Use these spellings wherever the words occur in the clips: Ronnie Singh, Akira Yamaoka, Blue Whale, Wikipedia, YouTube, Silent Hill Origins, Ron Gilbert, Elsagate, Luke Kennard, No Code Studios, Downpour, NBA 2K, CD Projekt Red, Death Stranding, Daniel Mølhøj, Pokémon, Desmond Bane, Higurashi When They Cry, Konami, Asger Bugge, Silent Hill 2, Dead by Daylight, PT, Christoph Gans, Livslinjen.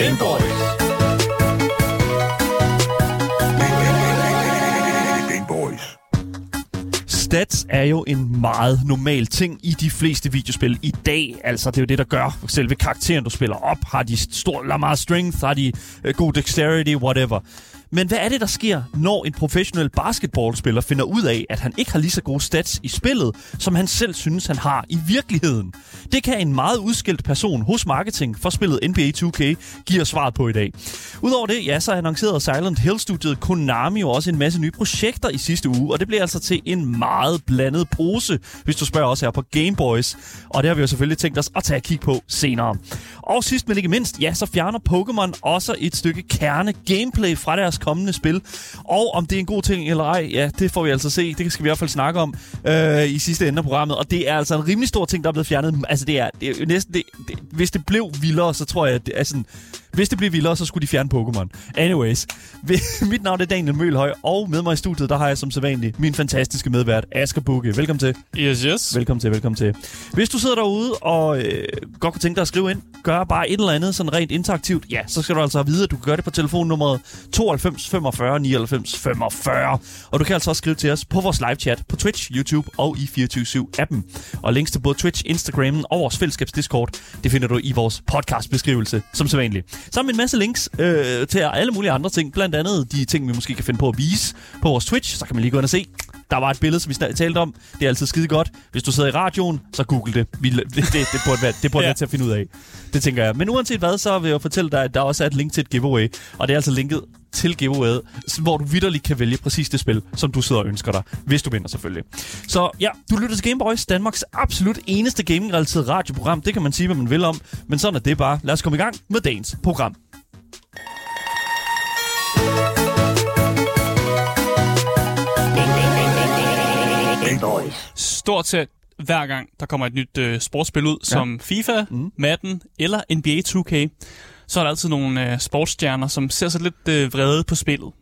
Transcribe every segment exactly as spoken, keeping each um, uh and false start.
Gameboys. Gameboys. Stats er jo en meget normal ting i de fleste videospil i dag. Altså, det er jo det, der gør selve karakteren, du spiller op. Har de stor, meget strength, har de uh, god dexterity, whatever. Men hvad er det, der sker, når en professionel basketballspiller finder ud af, at han ikke har lige så gode stats i spillet, som han selv synes, han har i virkeligheden? Det kan en meget udskilt person hos marketing for spillet N B A to K give os svaret på i dag. Udover det, ja, så annoncerede Silent Hill-studiet Konami jo også en masse nye projekter i sidste uge, og det bliver altså til en meget blandet pose, hvis du spørger os her på Gameboys. Og det har vi jo selvfølgelig tænkt os at tage et kig på senere. Og sidst, men ikke mindst, ja, så fjerner Pokémon også et stykke kerne-gameplay fra deres kommende spil. Og om det er en god ting eller ej, ja, det får vi altså se. Det skal vi i hvert fald snakke om øh, i sidste ende af programmet. Og det er altså en rimelig stor ting, der er blevet fjernet. Altså, det er, det er næsten... Det, det, hvis det blev vildere, så tror jeg, at det er sådan... Hvis det bliver vildere, så skulle de fjerne Pokémon. Anyways, mit navn er Daniel Mølhøj, og med mig i studiet, der har jeg som sædvanligt min fantastiske medvært, Asger Bugge. Velkommen til. Yes, yes. Velkommen til, velkommen til. Hvis du sidder derude og øh, godt kunne tænke dig at skrive ind, gør bare et eller andet sådan rent interaktivt, ja, så skal du altså vide, at du kan gøre det på telefonnummeret tooghalvfems femogfyrre nioghalvfems femogfyrre. Og du kan altså også skrive til os på vores live-chat på Twitch, YouTube og i fireogtyve syv appen. Og links til både Twitch, Instagram og vores fællesskabs-Discord, det finder du i vores podcastbeskrivelse, som sædvanligt. Sammen med en masse links øh, til alle mulige andre ting. Blandt andet de ting, vi måske kan finde på at vise på vores Twitch. Så kan man lige gå ind og se. Der var et billede, som vi snart talte om. Det er altid skide godt. Hvis du sidder i radioen, så google det. Vi, det, det, det burde være, det burde ja. være til at finde ud af. Det tænker jeg. Men uanset hvad, så vil jeg fortælle dig, at der også er et link til et giveaway. Og det er altså linket til giveawayet, hvor du vitterligt kan vælge præcis det spil, som du sidder og ønsker dig. Hvis du vinder, selvfølgelig. Så ja, du lytter til Gameboys, Danmarks absolut eneste gaming-relaterede radioprogram. Det kan man sige, hvad man vil om. Men sådan er det bare. Lad os komme i gang med dagens program. Stort set hver gang, der kommer et nyt øh, sportsspil ud, ja. som FIFA, mm. Madden eller N B A to K, så er der altid nogle øh, sportsstjerner, som ser sig lidt øh, vrede på spillet.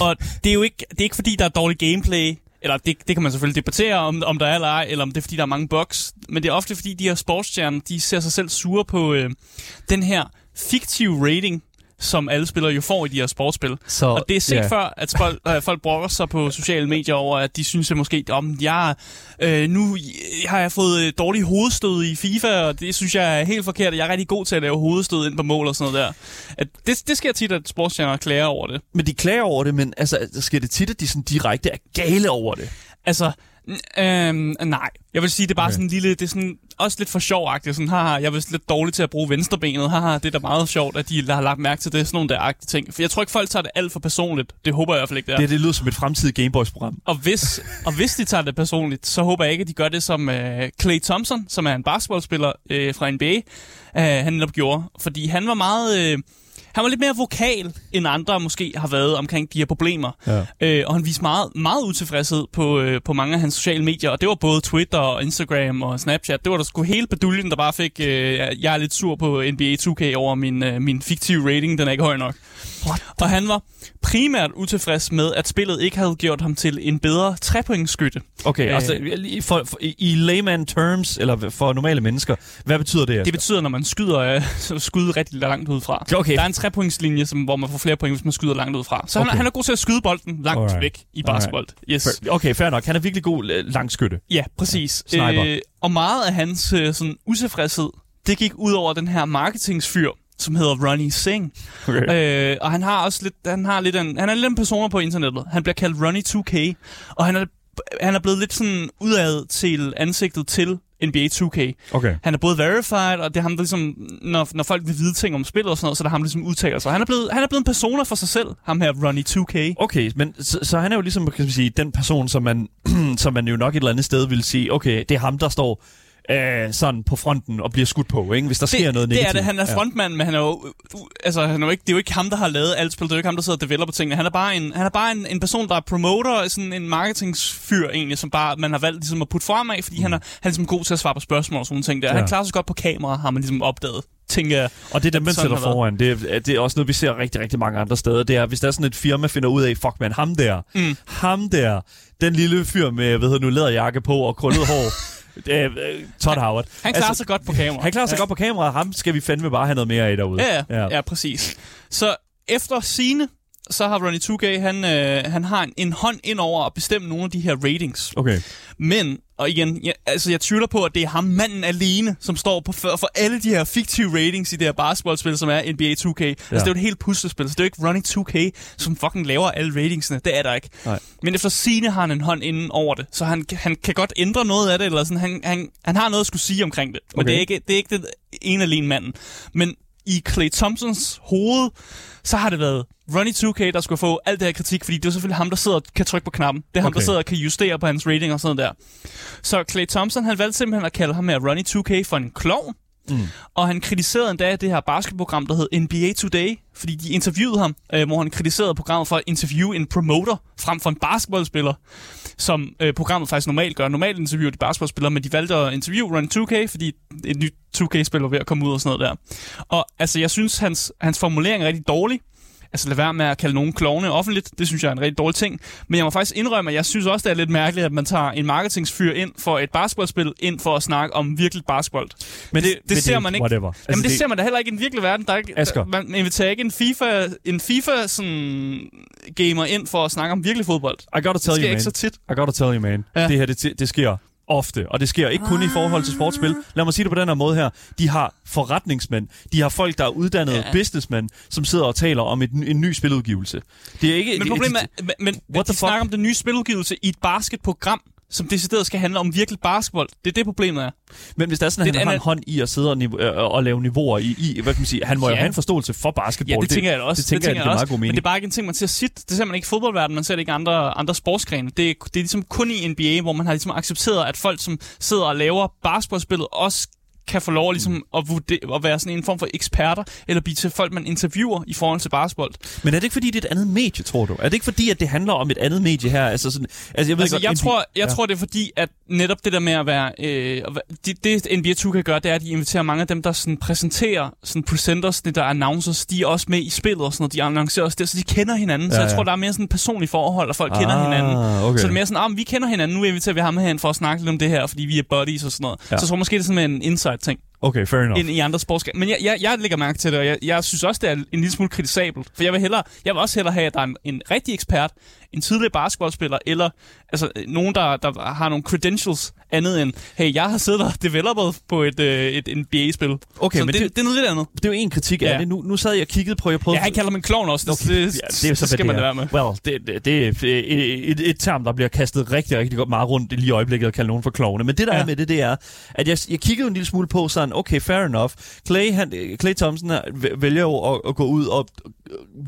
Og det er jo ikke, det er ikke fordi, der er dårlig gameplay, eller det, det kan man selvfølgelig debattere, om, om der er eller ej, eller om det er fordi, der er mange bugs, men det er ofte fordi, de her sportsstjerner, de ser sig selv sure på øh, den her fiktive rating, som alle spillere jo får i de her sportsspil. Så, og det er set yeah. før, at folk, øh, folk brokker sig på sociale medier over, at de synes at måske, om jeg øh, nu har jeg fået dårlig hovedstød i FIFA, og det synes jeg er helt forkert, og jeg er rigtig god til at lave hovedstød ind på mål og sådan noget der. At det, det sker tit, at sportsstjerner klager over det. Men de klager over det, men altså, sker det tit, at de sådan direkte er gale over det? Altså... Øhm, nej. Jeg vil sige, det er bare okay. sådan en lille... Det er sådan, også lidt for sjovagtigt. Sådan, haha, jeg er vist lidt dårlig til at bruge venstrebenet. Haha, det er da meget sjovt, at de har lagt mærke til det. Sådan nogle der-agtige ting. For jeg tror ikke, folk tager det alt for personligt. Det håber jeg i hvert fald ikke, det er. Det, det lyder som et fremtidigt Gameboys-program. Og hvis, og hvis de tager det personligt, så håber jeg ikke, at de gør det som øh, Klay Thompson, som er en basketballspiller øh, fra N B A, øh, han netop gjorde. Fordi han var meget... Øh, Han var lidt mere vokal, end andre måske har været omkring de her problemer. Ja. Øh, og han viste meget, meget utilfredshed på, øh, på mange af hans sociale medier. Og det var både Twitter og Instagram og Snapchat. Det var der sgu hele beduljen, der bare fik... Øh, jeg er lidt sur på N B A to K over min, øh, min fiktive rating. Den er ikke høj nok. What? Og han var primært utilfreds med, at spillet ikke havde gjort ham til en bedre trepointsskytte. Okay, øh, altså for, for, i layman terms, eller for normale mennesker, hvad betyder det? Altså? Det betyder, når man skyder, øh, skyder rigtig langt ud fra. Okay. Der er en trepointslinje, som, hvor man får flere point, hvis man skyder langt ud fra. Så okay. han, han er god til at skyde bolden langt Alright. væk i basketball. Yes. Okay, fair nok. Han er virkelig god øh, langskytte. Ja, præcis. Ja. Øh, og meget af hans øh, sådan, utilfredshed, det gik ud over den her marketingsfyr, som hedder Ronnie Singh. Okay. Øh, og han har også lidt, han har lidt en, han er lidt en personer på internettet. Han bliver kaldt Ronnie to K, og han er, han er blevet lidt sådan udad til ansigtet til N B A to K. Okay. Han er både verified, og det er ham, der ligesom, når, når folk vil vide ting om spillet og sådan noget, så er det ham, der ligesom udtaler sig. Han er blevet, han er blevet en persona for sig selv, ham her Ronnie to K. Okay, men så, så han er jo ligesom, kan man sige, den person, som man, som man jo nok et eller andet sted vil sige, okay, det er ham, der står... Øh, sådan på fronten og bliver skudt på, ikke? Hvis der det, sker noget negativt. Det er det. Han er frontmand, ja. Men han er jo, altså, han er jo ikke, det er jo ikke ham, der har lavet alt spillet. Det er jo ikke ham, der sidder og developer tingene. Han er bare en, han er bare en, en person, der er promoter, sådan en marketingsfyr egentlig, som bare man har valgt ligesom at putte frem af, fordi mm. han er, han er ligesom god til at svare på spørgsmål og sådan nogle ting der. Ja. Han klarer sig godt på kamera, har man ligesom opdaget. Tænker, og det der man sætter foran, det er, det er også noget, vi ser rigtig, rigtig mange andre steder. Det er, hvis der er sådan et firma, finder ud af, fuck man, ham der, mm. ham der, den lille fyr med, hvad hedder nu, læderjakke på og krøllet hår, Øh, Todd Howard. Han, han klarer altså, sig godt på kameraet. Han klarer sig ja. godt på kameraet. Ham skal vi fandme bare have noget mere af derude. Ja, ja. ja. ja præcis. Så efter scene, så har Ronnie to K, han, øh, han har en, en hånd ind over at bestemme nogle af de her ratings. Okay. Men, og igen, jeg, altså jeg tvivler på, at det er ham manden alene, som står på for, for alle de her fiktive ratings i det her basketballspil, som er N B A to K. Ja. Altså det er jo et helt puslespil, så det er jo ikke Ronnie to K, som fucking laver alle ratingsene. Det er der ikke. Nej. Men efter sine har han en hånd inden over det, så han, han kan godt ændre noget af det, eller sådan. Han, han, han har noget at skulle sige omkring det. Men okay. det er ikke det, er ikke det ene alene manden. Men i Klay Thompsons hoved, så har det været Ronnie to K, der skulle få alt det her kritik, fordi det er selvfølgelig ham, der sidder og kan trykke på knappen. Det er ham, okay. der sidder og kan justere på hans rating og sådan der. Så Klay Thompson, han valgte simpelthen at kalde ham her Ronnie to K for en klovn, mm. og han kritiserede endda det her basketprogram, der hed N B A Today, fordi de interviewede ham, øh, hvor han kritiserede programmet for at interviewe en promoter frem for en basketballspiller, som øh, programmet faktisk normalt gør. Normalt interviewer de basketballspillere, men de valgte at interviewe Ronnie to K, fordi et nyt to K-spil var ved at komme ud og sådan noget der. Og altså, jeg synes, hans, hans formulering er rigtig dårlig. Altså lad være med at kalde nogen klovne offentligt. Det synes jeg er en rigtig dårlig ting. Men jeg må faktisk indrømme, at jeg synes også, det er lidt mærkeligt, at man tager en marketingsfyr ind for et basketballspil, ind for at snakke om virkelig basketball. Men det, det, det ser det, man ikke. Altså, jamen det, det ser man da heller ikke i den virkelige verden. Der er ikke, der, man inviterer ikke en FIFA, en FIFA sådan, gamer ind for at snakke om virkelig fodbold. I gotta tell you, man. Det sker ikke så tit. I gotta tell you, man. Ja. Det her, det, det sker ofte, og det sker ikke kun i forhold til sportsspil. Lad mig sige det på den her måde her. De har forretningsmænd, de har folk, der er uddannede ja. businessmænd, som sidder og taler om et, en ny spiludgivelse. Det er ikke... Men problemet er, men de fuck? snakker om den nye spiludgivelse i et basketprogram, som decideret skal handle om virkelig basketball. Det er det, problemet er. Men hvis der er sådan, at han har en hånd i at sidde og, nive- øh, og lave niveauer i, i, hvad kan man sige, han må ja. jo have en forståelse for basketball. Ja, det tænker jeg også. Det, det tænker jeg, det, det er meget god mening. Men det er bare ikke en ting, man ser sit. Det ser man ikke i fodboldverdenen, man ser det ikke i andre, andre sportsgrene. Det er, det er ligesom kun i N B A, hvor man har ligesom accepteret, at folk, som sidder og laver basketballspillet, også kan få lov ligesom, at, vurdere, at være sådan en form for eksperter, eller blive til folk, man interviewer i forhold til basketball. Men er det ikke, fordi det er et andet medie, tror du? Er det ikke, fordi at det handler om et andet medie her? Altså, sådan, altså jeg ved altså, godt, jeg, N B A, tror, jeg ja. tror, det er fordi, at netop det der med at være... Øh, det, det N B A to K kan gøre, det er, at de inviterer mange af dem, der sådan præsenterer sådan presenters, der announcers, de er også med i spillet og sådan noget. De annoncerer også det, så de kender hinanden. Ja, så jeg ja. tror, der er mere sådan personlige forhold, og folk ah, kender hinanden. Okay. Så det er mere sådan, ah, vi kender hinanden, nu inviterer vi ham herhen for at snakke lidt om det her, fordi vi er buddies og sådan noget. Ja. Så jeg tror måske, det er sådan en insight ting. Okay, fair enough. End i andre sportsgrene. Men jeg, jeg, jeg lægger mærke til det, og jeg, jeg synes også, det er en lille smule kritisabelt. For jeg vil, hellere, jeg vil også hellere have, at der er en, en rigtig ekspert, en tidligere basketballspiller, eller altså, nogen, der, der har nogle credentials andet end, hey, jeg har siddet og developet på et, øh, et N B A-spil. Okay, så men det, det, det er noget lidt andet. Det er jo en kritik af ja. det. Nu, nu sad jeg og kiggede på, jeg prøvede... Ja, han kalder mig en klovn også. Okay. Det, det, ja, det, er så det skal man lade være med. Well, det, det, det er et, et, et term, der bliver kastet rigtig, rigtig godt meget rundt lige i øjeblikket og kalde nogen for klovne. Men det, der ja. er med det, det er, at jeg, jeg kiggede en lille smule på sådan, okay, fair enough. Klay, han, Klay Thompson vælger jo at, at gå ud og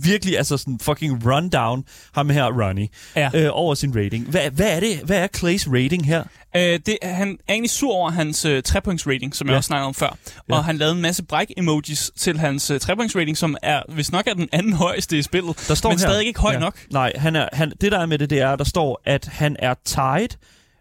virkelig altså sådan fucking rundown ham her, Ronnie, ja. øh, over sin rating. Hvad, hvad er det? Hvad er Klays rating her? Øh, det, han er egentlig sur over hans øh, trepoints rating, som ja. jeg også snakkede om før. Ja. Og han lavede en masse bræk-emojis til hans øh, trepoints rating, som er, hvis nok er den anden højeste i spillet, der står men her. Stadig ikke høj ja. nok. Nej, han er, han, det der er med det, det er, der står, at han er tied.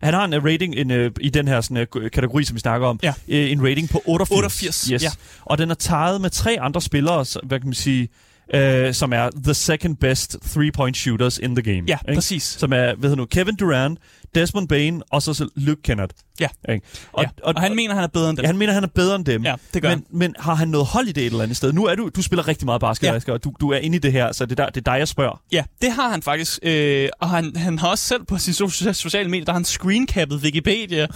Han har en rating in, uh, i den her sådan, uh, kategori, som vi snakker om, ja. en rating på otteogfirs. otteogfirs. Yes. Ja. Og den er tied med tre andre spillere, så, hvad kan man sige... Uh, som er the second best three-point shooters in the game. Ja, ikke? Præcis. Som er, ved jeg nu, Kevin Durant, Desmond Bane og så Luke Kennard. Ja. Ikke? Og, ja. Og, og, og han mener, han er bedre end dem. Ja, han mener, han er bedre end dem. Ja, det gør men, han. Men har han noget hold i det et eller andet sted? Nu er du, du spiller rigtig meget basket, Asger, ja. og du, du er inde i det her, så det er, der, det er dig, jeg spørger. Ja, det har han faktisk. Øh, og han, han har også selv på sine so- sociale medier, der har han screencappet Wikipedia.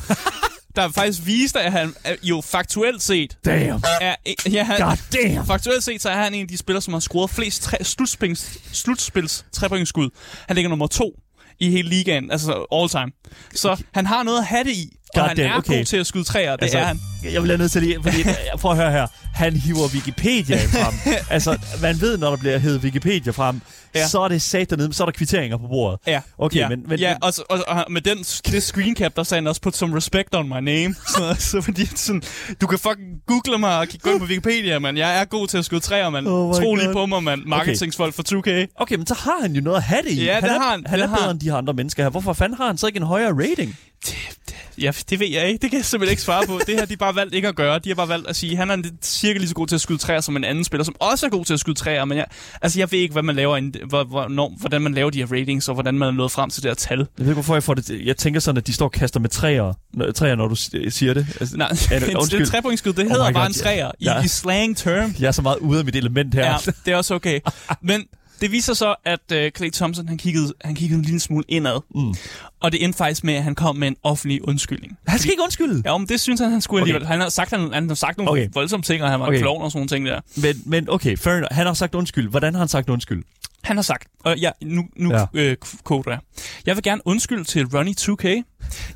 Der faktisk viste, at han jo faktuelt set... Damn! Er, ja, han, God damn! Faktuelt set, så er han en af de spillere, som har scoret flest tre, slutspils, slutspils trepointsskud. Han ligger nummer to i hele ligaen, altså all time. Så han har noget at have det i, og God han damn, er okay. god til at skyde træer, det altså, er han. Jeg vil have nødt til lige... Fordi, prøv at høre her. Han hiver Wikipedia frem. Altså, man ved, når der bliver hævet Wikipedia frem, ja. så er det sat dernede, så er der kvitteringer på bordet. Ja. Okay, ja. men... men ja, og, så, og, og med den, det screencap, der sagde han også, put some respect on my name. Så, så fordi sådan, du kan fucking google mig og gå ind på Wikipedia, mand. Jeg er god til at skyde træer, mand. Oh Tro lige på mig, mand. Marketingsfolk okay. for to K. Okay, men så har han jo noget at have det i. Ja, han det er, har han. Han det er bedre har... end de her andre mennesker her. Hvorfor fanden har han så ikke en højere rating? Det, det. Ja, det ved jeg ikke. Det kan jeg simpelthen ikke svare på. Det her, de har bare valgt ikke at gøre. De har bare valgt at sige, at han er cirka lige så god til at skyde træer som en anden spiller, som også er god til at skyde træer. Men jeg, altså, jeg ved ikke, hvad man laver, hvornår, hvordan man laver de her ratings, og hvordan man er nået frem til det her tal. Jeg ved ikke, hvorfor jeg får det. Jeg tænker sådan, at de står og kaster med træer, træer når du siger det. Altså, nej, ja, det er et trepointsskud. Det hedder oh bare en træer ja. i, i slang term. Jeg er så meget ude af mit element her. Ja, det er også okay. Men det viser så, at øh, Klay Thompson, han kiggede, han kiggede en lille smule indad. Mm. Og det endte faktisk med, at han kom med en offentlig undskyldning. Han skal ikke undskylde? Ja, men det synes han, han skulle okay. alligevel. Han har sagt, han, han har sagt nogle okay. voldsomme ting, og han var okay. en klovn og sådan nogle ting der. Men, men okay, fair enough. Han har sagt undskyld. Hvordan har han sagt undskyld? Han har sagt, og jeg, nu, nu ja. øh, koder jeg. Jeg vil gerne undskylde til Ronnie to K.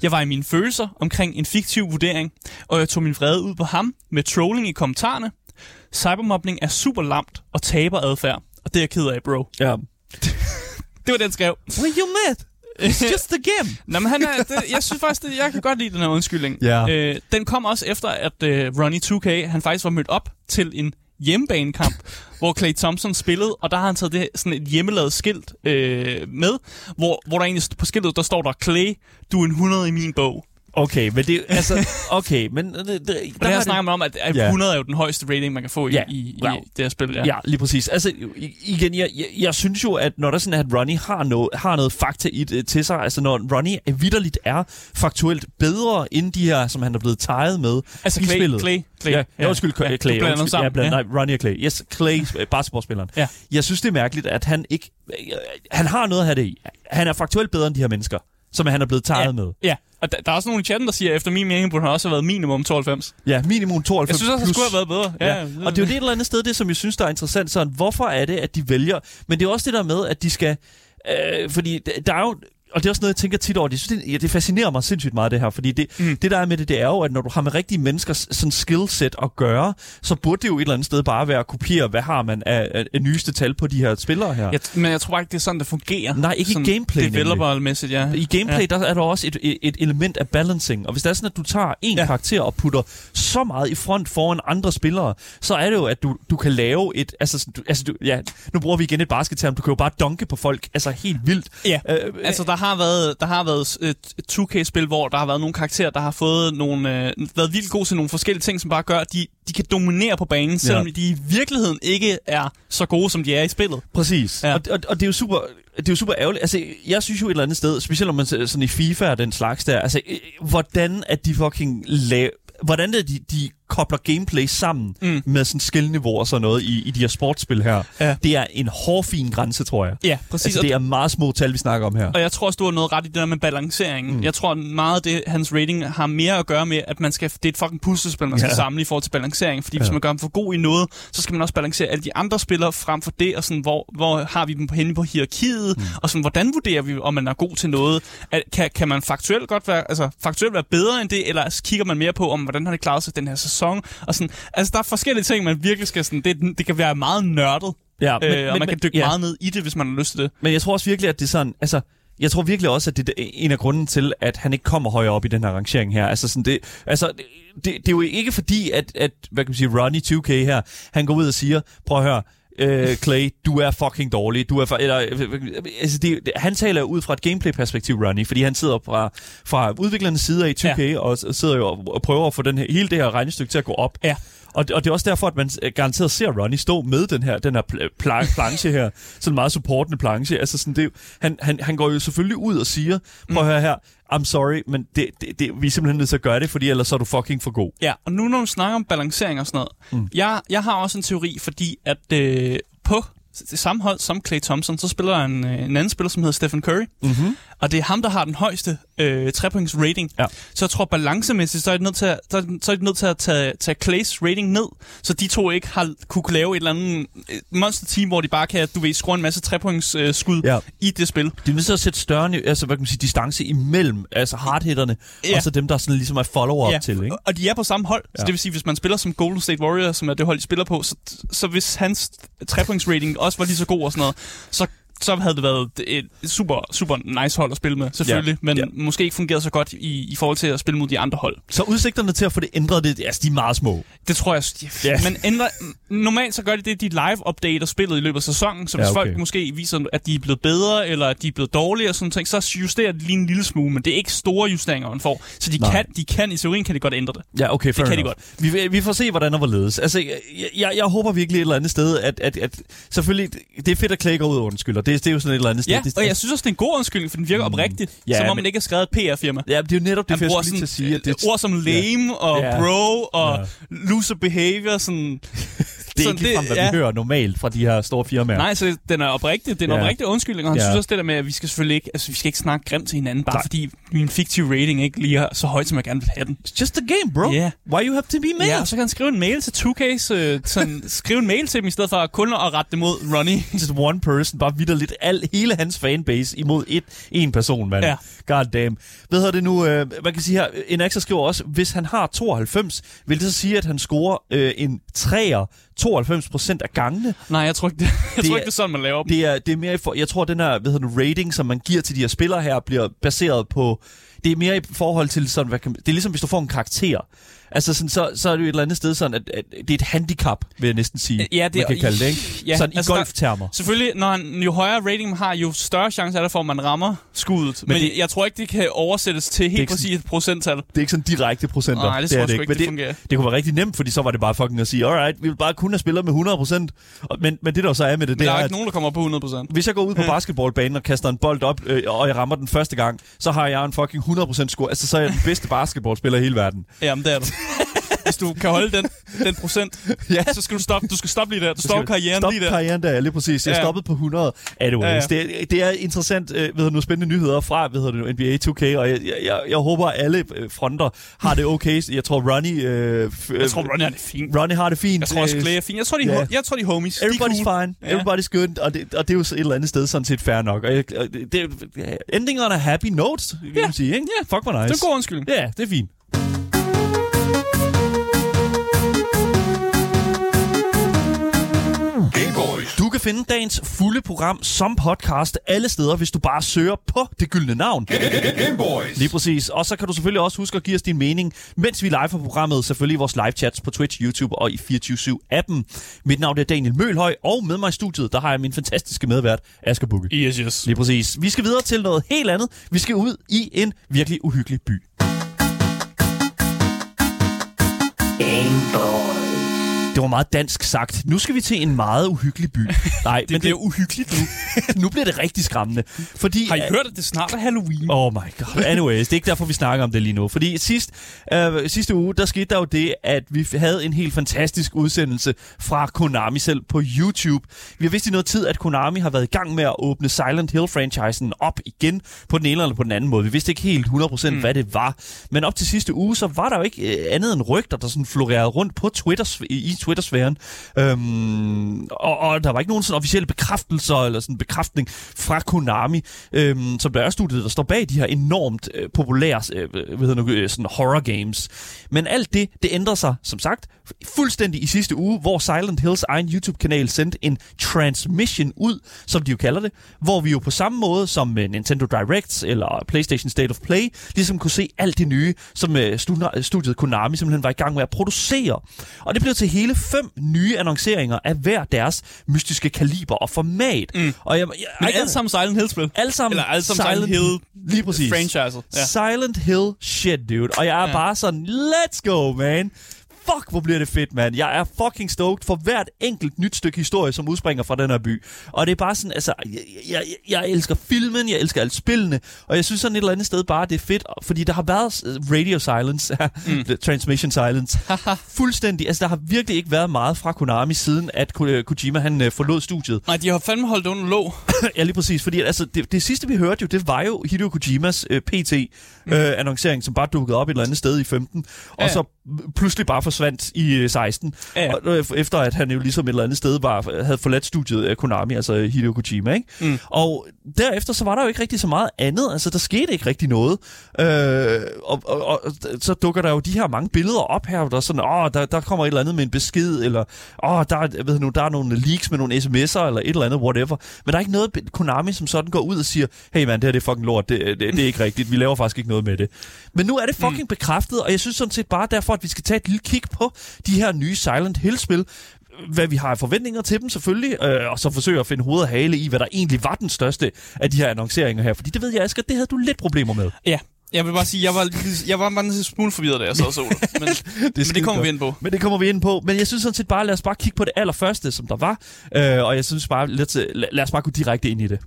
Jeg var i mine følelser omkring en fiktiv vurdering, og jeg tog min vrede ud på ham med trolling i kommentarerne. Cybermobbning er super lamt og taber adfærd. Og det er jeg ked af, bro. Ja. Det var den skrev. What you mad? It's just a game. Nå, men han er, det, jeg synes faktisk, det, jeg kan godt lide den her undskyldning. Yeah. Øh, den kom også efter, at øh, Ronnie to K, han faktisk var mødt op til en hjemmebanekamp, hvor Klay Thompson spillede, og der har han taget det, sådan et hjemmelavet skilt øh, med, hvor, hvor der egentlig på skiltet, der står der, Klay, du er en hundrede i min bog. Okay, men det altså okay, men det, det, der, der her snakker man om at hundrede er jo den højeste rating man kan få i, ja, i, wow. i det her spil. Ja. ja, lige præcis. Altså igen, jeg, jeg, jeg synes jo at når der sådan at Ronnie har noget har noget fakta i det til sig, altså når Ronnie vitterligt er faktuelt bedre end de her som han er blevet teget med altså i Klay, spillet. Klay, Klay. Ja, jeg undskyld ja, Klay. Klay. Undskyld, ja, blandt, ja. Nej, Ronnie og Klay. Yes, Klay basketballspilleren. Ja. Jeg synes det er mærkeligt at han ikke han har noget at have det i. Han er faktuelt bedre end de her mennesker, som han er blevet teget ja. med. Ja. Og der, der er også nogen i chatten, der siger, at efter min mening burde han også have været minimum tooghalvfems. Ja, minimum tooghalvfems. Jeg synes også, han skulle have været bedre. Ja. Ja. Og det er jo det et eller andet sted, det som jeg synes, der er interessant. Sådan, hvorfor er det, at de vælger? Men det er også det der med, at de skal... Øh, fordi der er jo... Og det er også noget, jeg tænker tit over. Det, synes, det, ja, det fascinerer mig sindssygt meget, det her. Fordi det, mm. det, der er med det, det er jo, at når du har med rigtige menneskers sådan skillset at gøre, så burde det jo et eller andet sted bare være at kopiere, hvad har man af, af, af nyeste tal på de her spillere her. Jeg, men jeg tror bare ikke, det er sådan, det fungerer. Nej, ikke sådan i gameplay. Develermæssigt, ja. I gameplay, ja. der er der også et, et, et element af balancing. Og hvis det er sådan, at du tager en ja. karakter og putter så meget i front foran andre spillere, så er det jo, at du, du kan lave et... Altså, du, altså du, ja, nu bruger vi igen et basketterm. Du kan jo bare dunke på folk. Altså, helt vildt. Ja, øh, altså der Der har været, der har været et to K-spil, hvor der har været nogle karakterer, der har fået nogle, øh, været vildt gode til nogle forskellige ting, som bare gør, at de, de kan dominere på banen, selvom ja. de i virkeligheden ikke er så gode, som de er i spillet. Præcis. Ja. Og, og, og det er jo super... Det er jo super ærgerligt. Altså, jeg synes jo et eller andet sted, specielt om man sådan i FIFA og den slags der, altså, hvordan at de fucking laver... Hvordan er de, de kobler gameplay sammen mm. med sådan skillniveau og sådan noget i, i de her sportsspil her? Ja. Det er en hårfin grænse, tror jeg. Ja, præcis. Altså, det er meget små tal, vi snakker om her. Og jeg tror også, du har noget ret i det der med balanceringen. Mm. Jeg tror meget af det, hans rating har mere at gøre med, at man skal, det er et fucking puslespil, man skal ja. samle i forhold til balancering. Fordi ja. hvis man gør dem for god i noget, så skal man også balancere alle de andre spillere frem for det, og sådan, hvor, hvor har vi dem henne på hierarkiet? Mm. Og sådan, hvordan vurderer vi, om man er god til noget? At, kan, kan man faktuelt godt være, altså, faktuelt være bedre end det, eller kigger man mere på, om hvordan har det klaret sig den her sæson? Og sådan, altså, der er forskellige ting, man virkelig skal sådan... Det, det kan være meget nørdet, ja, men, øh, men, og man men, kan dykke ja. meget ned i det, hvis man har lyst til det. Men jeg tror også virkelig, at det er sådan... Altså Jeg tror virkelig også, at det er en af grunden til, at han ikke kommer højere op i den her rangering her. Altså, sådan det, altså det, det, det er jo ikke fordi, at, at hvad kan man sige, Ronnie to K her, han går ud og siger, prøv at høre, øh, Klay, du er fucking dårlig. Du er fa- eller, altså det, han taler ud fra et gameplay-perspektiv, Ronnie, fordi han sidder fra, fra udviklernes side af i to K, ja. og sidder jo og prøver at få den her, hele det her regnestykke til at gå op. Ja. Og det, og det er også derfor, at man garanteret ser Ronnie stå med den her, den her pl- planche her. Sådan en meget supportende planche. Altså sådan, det, han, han, han går jo selvfølgelig ud og siger, prøv at høre her, I'm sorry, men det, det, det, vi er simpelthen nødt til at gøre det, fordi ellers er du fucking for god. Ja, og nu når vi snakker om balancering og sådan noget. Mm. Jeg, jeg har også en teori, fordi at øh, på det samme hold som Klay Thompson, så spiller en, øh, en anden spiller, som hedder Stephen Curry. Mm-hmm. Og det er ham, der har den højeste øh, tre-points rating. Ja. Så jeg tror, balancemæssigt, så er de nødt til at, så er de nødt til at tage, tage Klays rating ned, så de to ikke har kunne lave et eller andet monster-team, hvor de bare kan, du ved, skrue en masse tre-points øh, skud ja. i det spil. De er nødt til at sætte større altså, hvad kan man sige, distance imellem altså hardhitterne, ja. og så dem, der sådan, ligesom er follower ja. op til. Ikke? Og de er på samme hold. Ja. Så det vil sige, hvis man spiller som Golden State Warriors, som er det hold, de spiller på, så, så hvis hans tre-points rating også var lige så god og sådan noget, så så havde det været et super, super nice hold at spille med, selvfølgelig. Ja. Men ja. måske ikke fungerede så godt i, i forhold til at spille mod de andre hold. Så udsigterne til at få det ændret, det, altså, de er meget små. Det tror jeg. Yeah. Men ændre, normalt så gør de det, de live-updater spillet i løbet af sæsonen. Så hvis ja, okay. folk måske viser, at de er blevet bedre, eller at de er blevet dårlige og sådan ting, så justerer det lige en lille smule. Men det er ikke store justeringer, man får. Så de, kan, de kan, i teorien kan de godt ændre det. Ja, okay, fair enough. Det kan de godt. Vi, vi får se, hvordan og hvorledes. Altså, jeg, jeg, jeg håber virkelig et eller andet sted, at, at, at selvfølgelig, det er fedt at Klay går ud og undskylder. Det, det er jo sådan et eller andet sted. Ja, og jeg synes også, det er en god undskyldning, for den virker mm. oprigtigt, ja, som om man ikke har skrevet P R-firma. Ja, det er jo netop det, jeg skulle lige til at sige. At det ord som lame ja. og ja. bro og ja. loser behavior, sådan... Det er sådan, ikke ligefrem, hvad ja. vi hører normalt fra de her store firmaer. Nej, så den er oprigtig. Den er en ja. oprigtig undskyldning, og han ja. synes også det der med, at vi skal selvfølgelig ikke, altså, vi skal ikke snakke grimt til hinanden, bare Nej. fordi min fiktive rating ikke lige er så højt, som jeg gerne vil have den. It's just a game, bro. Yeah. Why you have to be mad? Ja, så kan han skrive en mail til to K's, øh, sådan, skrive en mail til dem, i stedet for kun at rette det mod Ronnie. Just one person, bare vitterligt alt, hele hans fanbase imod et, en person, mand. Ja. God damn. Hvad hedder det nu? Øh, man kan sige her, en Axel skriver også, hvis han har tooghalvfems, vil det så sige, at han scorer øh, en treer, tooghalvfems procent af gangene. Nej, jeg tror ikke det. Jeg det tror ikke det er sådan man laver dem. Det er det er mere for, jeg tror den her, hvad hedder det, rating som man giver til de her spillere her bliver baseret på, det er mere i forhold til sådan, hvad kan, det er ligesom hvis du får en karakter. Altså sådan, så så er det jo et eller andet sted sådan at, at det er et handicap, vil jeg næsten sige. Ja, det man kan kalde det, ikke? Ja, sådan altså i golftermer. Selvfølgelig, når han, jo højere rating man har, jo større chance er der for at man rammer skuddet. Men, men det, jeg tror ikke det kan oversættes til helt præcis et procenttal. Det er ikke sådan direkte procenter. Nej, det, det er det ikke. ikke. Men det, det, det, det kunne være rigtig nemt, fordi så var det bare fucking at sige, alright, vi vil bare kunne have spillet med hundrede procent. Men men det der så er med det, men det der er, er ikke nogen der kommer på hundrede procent. Hvis jeg går ud på øh. basketballbanen og kaster en bold op øh, og jeg rammer den første gang, så har jeg en fucking hundrede procent score. Altså så er jeg den bedste basketballspiller i hele verden. Jamen det er det. Hvis du kan holde den, den procent, ja. så skal du stoppe. Du skal stoppe lige der. Du stopper karrieren stop lige der. Stop karrieren der, lige præcis. Jeg ja. stoppede på hundrede. Anyways, ja, ja. Det, det er interessant, øh, ved du nu, spændende nyheder fra, ved du nu, N B A to K, og jeg, jeg, jeg, jeg håber, alle fronter har det okay. Jeg tror, Ronnie... Øh, jeg tror, Ronnie har det fint. Ronnie har det fint. Jeg tror også, Klay er fint. Jeg tror, de, yeah. jeg tror, de homies. Everybody's cool. fine. Yeah. Everybody's good. Og det, og det er jo et eller andet sted sådan set fair nok. Og jeg, det, endingerne er happy notes, kan yeah. man sige, ikke? Yeah. Fuck, hvor nice. Det er en god undskyldning. Ja, yeah, det er fint. Du kan finde dagens fulde program som podcast alle steder, hvis du bare søger på det gyldne navn. Game Boys. Lige præcis. Og så kan du selvfølgelig også huske at give os din mening, mens vi live på programmet. Selvfølgelig i vores live-chats på Twitch, YouTube og i fireogtyve syv appen. Mit navn er Daniel Mølhøj, og med mig i studiet, der har jeg min fantastiske medvært, Asger Bugge. Yes, yes. Lige præcis. Vi skal videre til noget helt andet. Vi skal ud i en virkelig uhyggelig by. Game Boys. Det var meget dansk sagt. Nu skal vi til en meget uhyggelig by. Nej, det men bliver det er uhyggeligt nu. Nu bliver det rigtig skræmmende. Fordi, har I hørt, at det snart er Halloween? Oh my god. Anyways, det er ikke derfor, vi snakker om det lige nu. Fordi sidst, øh, sidste uge, der skete der jo det, at vi havde en helt fantastisk udsendelse fra Konami selv på YouTube. Vi har vidst i noget tid, at Konami har været i gang med at åbne Silent Hill-franchisen op igen på den ene eller på den anden måde. Vi vidste ikke helt hundrede procent, mm. hvad det var. Men op til sidste uge, så var der jo ikke andet end rygter, der sådan florerede rundt på Twitter i Twitter-sfæren, øhm, og, og der var ikke nogen sådan officielle bekræftelser eller sådan bekræftning fra Konami, øhm, som der er studiet, der står bag de her enormt øh, populære øh, hvad hedder det, sådan horror games. Men alt det, det ændrer sig, som sagt, fuldstændig i sidste uge, hvor Silent Hills egen YouTube-kanal sendte en transmission ud, som de jo kalder det, hvor vi jo på samme måde som uh, Nintendo Directs eller PlayStation State of Play, ligesom kunne se alt det nye, som uh, studiet Konami simpelthen var i gang med at producere. Og det blev til hele fem nye annonceringer af hver deres mystiske kaliber og format. Mm. Og jeg, jeg, jeg, Men alle sammen Silent Hill-spil. Alle sammen Silent, Silent Hill. Lige præcis. Franchise. Ja. Silent Hill shit, dude. Og jeg er ja. bare sådan, let's go, man. Fuck, hvor bliver det fedt, mand. Jeg er fucking stoked for hvert enkelt nyt stykke historie, som udspringer fra den her by. Og det er bare sådan, altså, jeg, jeg, jeg elsker filmen, jeg elsker alt spillene, og jeg synes sådan et eller andet sted bare, det er fedt, fordi der har været radio silence, mm. transmission silence, fuldstændig. Altså, der har virkelig ikke været meget fra Konami, siden at Ko- Kojima, han forlod studiet. Nej, de har fandme holdt under låg. Ja, lige præcis, fordi altså, det, det sidste, vi hørte jo, det var jo Hideo Kojimas øh, P T-annoncering, øh, mm. som bare dukkede op et eller andet sted i femten, og ja. så pludselig bare forsvandt i seksten, ja, ja. Efter at han jo ligesom et eller andet sted bare havde forladt studiet af Konami, altså Hideo Kojima, ikke? Mm. Og derefter så var der jo ikke rigtig så meget andet, altså der skete ikke rigtig noget, øh, og, og, og så dukker der jo de her mange billeder op her, der sådan, åh, der, der kommer et eller andet med en besked, eller åh, der, jeg ved nu, der er nogle leaks med nogle sms'er, eller et eller andet, whatever, men der er ikke noget, Konami som sådan går ud og siger, hey man, det her det er fucking lort, det, det, det er ikke rigtigt, vi laver faktisk ikke noget med det. Men nu er det fucking mm. bekræftet, og jeg synes sådan set bare derfor, at vi skal tage et lille kig på de her nye Silent Hill-spil, hvad vi har af forventninger til dem selvfølgelig, øh, og så forsøge at finde hoved og hale i, hvad der egentlig var den største af de her annonceringer her. Fordi det ved jeg, Asger, det havde du lidt problemer med. Ja, jeg vil bare sige, jeg var, jeg var bare en smule forvirret, da jeg så og så det. Men det, men det kommer vi ind på. Men det kommer vi ind på. Men jeg synes sådan set bare, lad os bare kigge på det allerførste, som der var. Øh, og jeg synes bare, lad, lad os bare gå direkte ind i det.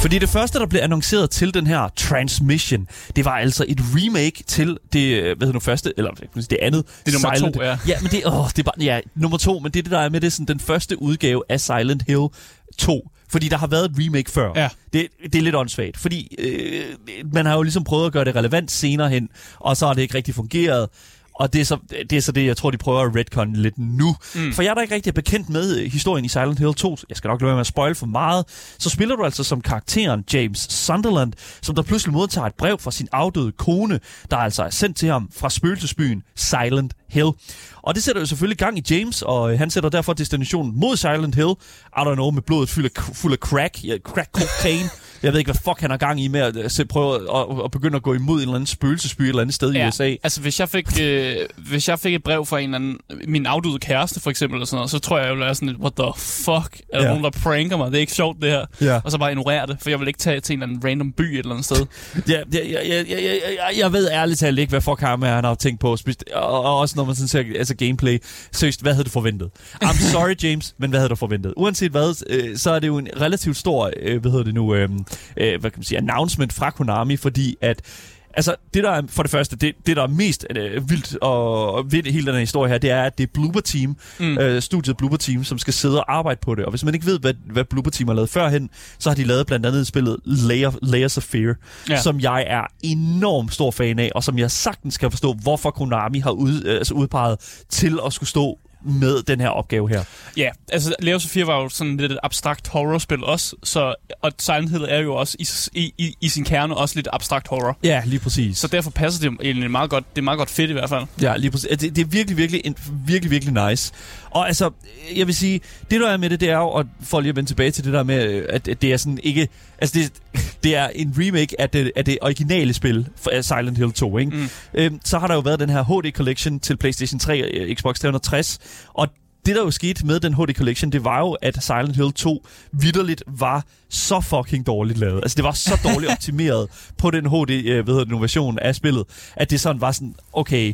Fordi det første, der blev annonceret til den her Transmission, det var altså et remake til det, hvad hedder nu, første, eller det andet. Det er nummer Silent, to, ja. Ja, men det, åh, det er bare, ja, nummer to, men det er det, der er med, det er sådan den første udgave af Silent Hill to. Fordi der har været et remake før. Ja. Det, det er lidt åndssvagt, fordi øh, man har jo ligesom prøvet at gøre det relevant senere hen, og så har det ikke rigtig fungeret. Og det er, så, det er så det, jeg tror, de prøver at retconne lidt nu. Mm. For jeg er da ikke rigtig bekendt med historien i Silent Hill to. Jeg skal nok lade være med at spoil for meget. Så spiller du altså som karakteren James Sunderland, som der pludselig modtager et brev fra sin afdøde kone, der altså er sendt til ham fra spøgelsesbyen Silent Hill. Og det sætter jo selvfølgelig gang i James, og han sætter derfor destinationen mod Silent Hill. I don't know, med blodet fuld af crack, crack cocaine. Jeg ved ikke, hvad fuck han har gang i med at prøve at, at begynde at gå imod en eller anden spøgelsesby et eller andet sted, ja, i U S A. Altså, hvis jeg fik, øh, hvis jeg fik et brev fra en eller anden, min afdøde kæreste for eksempel, eller sådan noget, så tror jeg jo, at sådan et, what the fuck? Er der, ja, nogen, der pranker mig? Det er ikke sjovt, det her. Ja. Og så bare ignorere det, for jeg vil ikke tage til en eller anden random by et eller andet sted. Ja, jeg, jeg, jeg, jeg, jeg, jeg ved ærligt talt ikke, hvad fuck ham er, han har tænkt på. Og, og også når man sådan ser altså gameplay. Seriøst, hvad havde du forventet? I'm sorry, James, men hvad havde du forventet? Uanset hvad, øh, så er det jo en relativt stor, øh, hvad hedder det nu, øh, Øh, hvad kan man sige, announcement fra Konami, fordi at altså, det der er, for det første, det, det der er mest øh, vildt og, og vildt i hele den her historie her, det er, at det er Bloober Team, mm. øh, studiet Bloober Team, som skal sidde og arbejde på det. Og hvis man ikke ved, hvad, hvad Bloober Team har lavet førhen, så har de lavet blandt andet spillet Layer, Layers of Fear, ja, som jeg er enormt stor fan af, og som jeg sagtens kan forstå, hvorfor Konami har ud, øh, altså udpeget til at skulle stå med den her opgave her. Ja, altså Layers of Fear var jo sådan lidt et abstrakt horrorspil også, så, og Silent Hill er jo også i, i, i sin kerne også lidt abstrakt horror. Ja, lige præcis. Så derfor passer det egentlig meget godt, det er meget godt fedt i hvert fald. Ja, lige præcis. Det, det er virkelig, virkelig, en, virkelig, virkelig nice. Og altså, jeg vil sige, det der er med det, det er jo, og for lige at vende tilbage til det der med, at, at det er sådan ikke, altså det, det er en remake af det, af det originale spil af Silent Hill to, ikke? Mm. Øhm, så har der jo været den her H D Collection til PlayStation tre, Xbox tre hundrede og tres, og det, der jo skete med den H D Collection, det var jo, at Silent Hill to vitterligt var så fucking dårligt lavet. Altså, det var så dårligt optimeret på den H D-version af spillet, at det sådan var sådan, okay,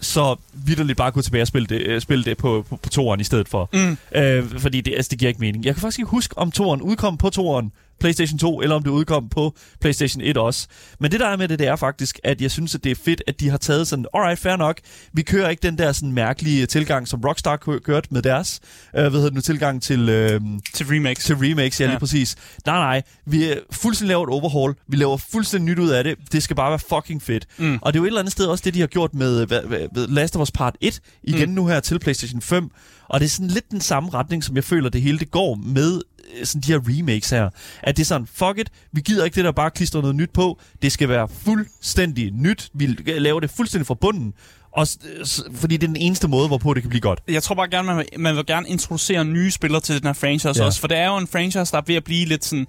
så vitterligt bare gå tilbage og spille det, spille det på, på, på toeren i stedet for. Mm. Øh, fordi det, altså, det giver ikke mening. Jeg kan faktisk ikke huske, om toeren udkom på toeren, PlayStation to, eller om det udkom på PlayStation et også. Men det, der er med det, det er faktisk, at jeg synes, at det er fedt, at de har taget sådan, alright, fair nok, vi kører ikke den der sådan mærkelige tilgang, som Rockstar kø- kørte med deres, øh, hvad hedder det nu, tilgang til... Øh, til remakes. Til remakes, ja, lige, ja, præcis. Nej, nej, vi er fuldstændig lavet overhaul, vi laver fuldstændig nyt ud af det, det skal bare være fucking fedt. Mm. Og det er jo et eller andet sted også det, de har gjort med, hvad, hvad, Last of Us Part et, igen mm. nu her til PlayStation fem, og det er sådan lidt den samme retning, som jeg føler, det hele det går med, sådan de her remakes her, at det er sådan, fuck it, vi gider ikke det der bare klister noget nyt på, det skal være fuldstændig nyt, vi laver det fuldstændig fra bunden, og s- s- fordi det er den eneste måde, hvorpå det kan blive godt. Jeg tror bare gerne, man vil, man vil gerne introducere nye spillere til den her franchise, ja, også, for det er jo en franchise, der er ved at blive lidt sådan,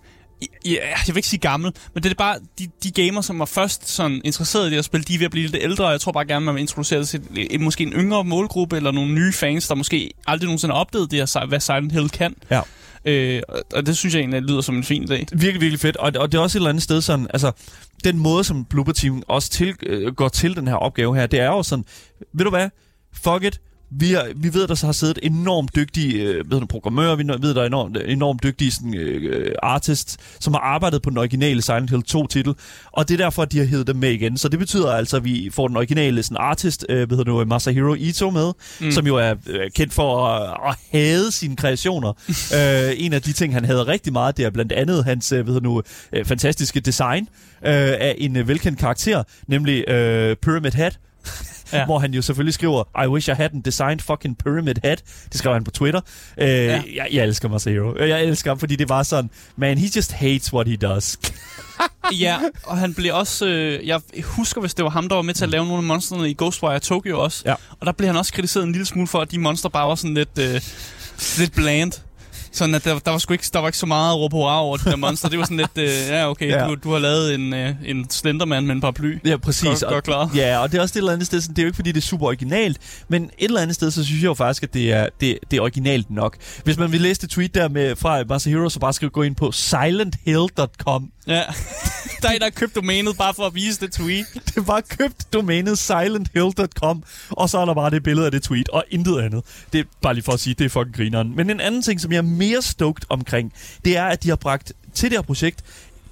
ja, jeg vil ikke sige gammel, men det er bare de, de gamer, som var først sådan interesseret i det at spille, de er ved at blive lidt ældre, og jeg tror bare gerne, man vil introducere det til et, måske en yngre målgruppe, eller nogle nye fans, der måske aldrig nogensinde har opdaget det her, hvad Silent Hill kan. Ja. Øh, og det synes jeg egentlig lyder som en fin idé. Virkelig, virkelig fedt. Og, og det er også et eller andet sted sådan, altså, den måde, som Bloober Team også til, øh, går til den her opgave her, det er jo sådan, ved du hvad, fuck it, Vi, har, vi ved, der så har siddet enormt dygtige øh, ved du, programmører, vi ved, der er enormt, enormt dygtige sådan, øh, artists, som har arbejdet på den originale Silent Hill to-titel, og det er derfor, at de har hævet dem med igen. Så det betyder altså, at vi får den originale sådan, artist, øh, ved du, Masahiro Ito med, mm. som jo er øh, kendt for at, at hade sine kreationer. øh, en af de ting, han havde rigtig meget, det er blandt andet hans øh, ved du, øh, fantastiske design øh, af en øh, velkendt karakter, nemlig øh, Pyramid Head. Ja. Hvor han jo selvfølgelig skriver, I wish I hadn't designed fucking Pyramid Head. Det skrev han på Twitter. Øh, ja. jeg, jeg elsker Masahiro. Jeg elsker ham, fordi det var sådan, man, he just hates what he does. Ja, og han blev også, øh, jeg husker, hvis det var ham, der var med til at lave nogle af monstrene i Ghostwire Tokyo også. Ja. Og der blev han også kritiseret en lille smule for, at de monster bare var sådan lidt, øh, lidt bland. Sådan, at der, der var sgu ikke, der var ikke så meget at råbe hurra over de der monster. Det var sådan lidt, øh, ja okay, ja. Du, du har lavet en, øh, en Slenderman med en paraply. Ja, præcis. Godt, godt klar. Ja, og det er også et eller andet sted, sådan, det er jo ikke fordi, det er super originalt, men et eller andet sted, så synes jeg jo faktisk, at det er, det, det er originalt nok. Hvis man vil læse det tweet der med, fra Masahiro, så bare skal du gå ind på silent hill dot com. Ja, der er en, der har købt domænet bare for at vise det tweet. Det er bare købt domænet silent hill dot com, og så er der bare det billede af det tweet, og intet andet. Det er bare lige for at sige, det er fucking grineren. Men en anden ting, som jeg mere stoked omkring, det er, at de har bragt til det her projekt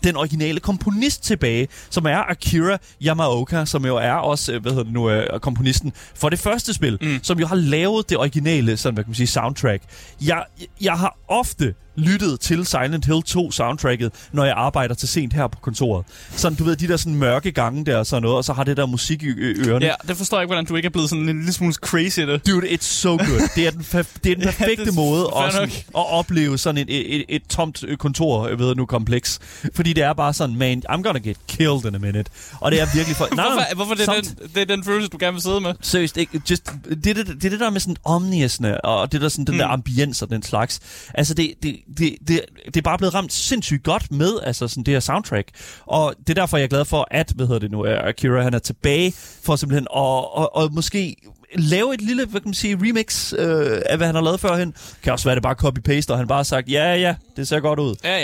den originale komponist tilbage, som er Akira Yamaoka, som jo er også, hvad hedder det nu, øh, komponisten for det første spil, mm. som jo har lavet det originale, sådan hvad kan man sige, soundtrack. Jeg, jeg har ofte lyttet til Silent Hill to soundtracket, når jeg arbejder til sent her på kontoret. Sådan, du ved, de der sådan mørke gange der og sådan noget, og så har det der musik i ø- ørerne. Ja, det forstår jeg ikke, hvordan du ikke er blevet sådan en lille smule crazy i det. Dude, it's so good. Det er den, fa- det er den perfekte ja, det måde at, sådan, at opleve sådan et, et, et, et tomt kontor, jeg ved nu, kompleks. Fordi det er bare sådan, man, I'm gonna get killed in a minute. Og det er virkelig for... Nej, hvorfor hvorfor det er den, det er den følelse, du gerne vil sidde med? Seriøst, ikke, just, det, det, det, det er det der med sådan omniesne, og det der sådan, den mm. der ambiens og den slags. Altså, det, det Det, det, det er bare blevet ramt sindssygt godt med altså sådan det her soundtrack. Og det er derfor, jeg er glad for, at hvad hedder det nu, Akira han er tilbage for simpelthen og, og, og måske lave et lille, hvad kan man sige, remix øh, af, hvad han har lavet førhen. Kan også være, det bare copy-paste, og han bare har sagt, ja, ja, det ser godt ud. Ja, ja.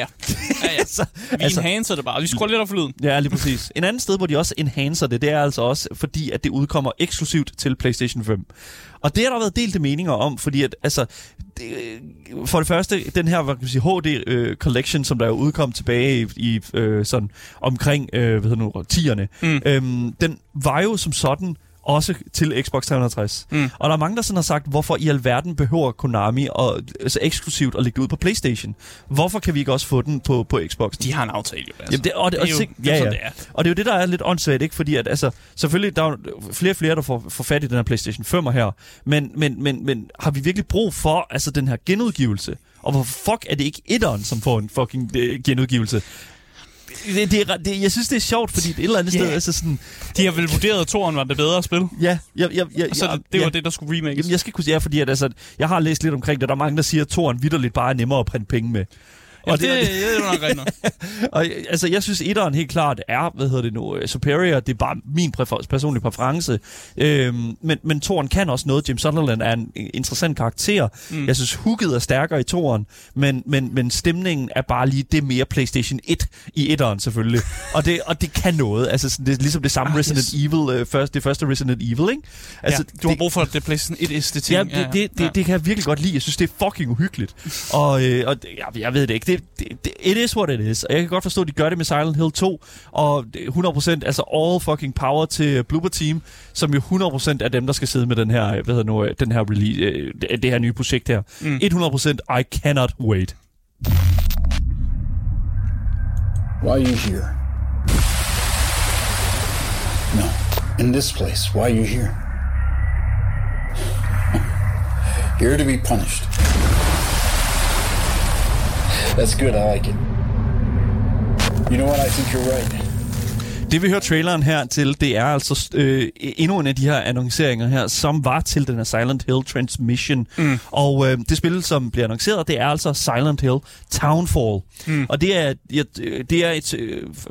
ja, ja. så, vi altså, enhancer det bare. Vi skruer lidt af flyden. Ja, lige præcis. En anden sted, hvor de også enhancer det, det er altså også, fordi at det udkommer eksklusivt til PlayStation fem. Og det har der været delte meninger om, fordi at, altså, det, for det første, den her, hvad kan man sige, H D-collection, øh, som der jo udkom tilbage i, i øh, sådan omkring, øh, hvad hedder nu, tierne, mm. øhm, den var jo som sådan også til Xbox tre hundrede og tres. Mm. Og der er mange, der sådan har sagt, hvorfor i alverden behøver Konami og, altså eksklusivt at lægge det ud på PlayStation? Hvorfor kan vi ikke også få den på, på Xbox? De har en aftale jo. Altså. Jamen det, og det, og det er jo sig, ja, ja. Det er. Og det er jo det, der er lidt åndssvagt, ikke? Fordi at, altså, selvfølgelig der er flere og flere, der får, får fat i den her PlayStation femmer her. Men, men, men, men har vi virkelig brug for altså, den her genudgivelse? Og hvor fuck er det ikke etteren, som får en fucking øh, genudgivelse? Det, det er, det, jeg synes, det er sjovt, fordi et eller andet yeah. sted... Altså sådan, de har vel vurderet, at toren var det bedre spil. Ja. Jeg, jeg, jeg, så det, det var jeg, det, der skulle remakes. Jeg skal kunne sige, ja, fordi at, altså, jeg har læst lidt omkring det, der er mange, der siger, at toren vitterligt bare er nemmere at printe penge med. Og ja, det, det, det er jo nok rigtigt. Og altså, jeg synes, etteren helt klart er, hvad hedder det nu, superior. Det er bare min præfer- personlige præference. Øhm, men, men toren kan også noget. Jim Sunderland er en interessant karakter. Mm. Jeg synes, hooket er stærkere i toren, men, men, men stemningen er bare lige det mere PlayStation et i etteren selvfølgelig. og, det, og det kan noget. Altså, det er ligesom det samme ah, Resident yes. Evil, øh, først, det første Resident Evil, ikke? Altså, ja, du har det, brug for det PlayStation et-æstetik. Ja, det, ja, ja. Det, det, det kan jeg virkelig godt lide. Jeg synes, det er fucking uhyggeligt. og, øh, og ja, jeg ved det ikke. Det Det, det, it is what it is. Og jeg kan godt forstå, at de gør det med Silent Hill to. Og hundrede procent, altså all fucking power til Bloober Team, som jo hundrede procent er dem, der skal sidde med den her, hvad hedder nu, den her release, det her nye projekt her. Mm. hundrede procent, I cannot wait. Why are you here? No, in this place, why are you here? You're to be punished. That's good, I like it. You know what, I think you're right. Det vi hører traileren her til, det er altså øh, endnu en af de her annonceringer her, som var til den her Silent Hill Transmission. Mm. Og øh, det spil, som bliver annonceret, det er altså Silent Hill Townfall. Mm. Og det er, det er et,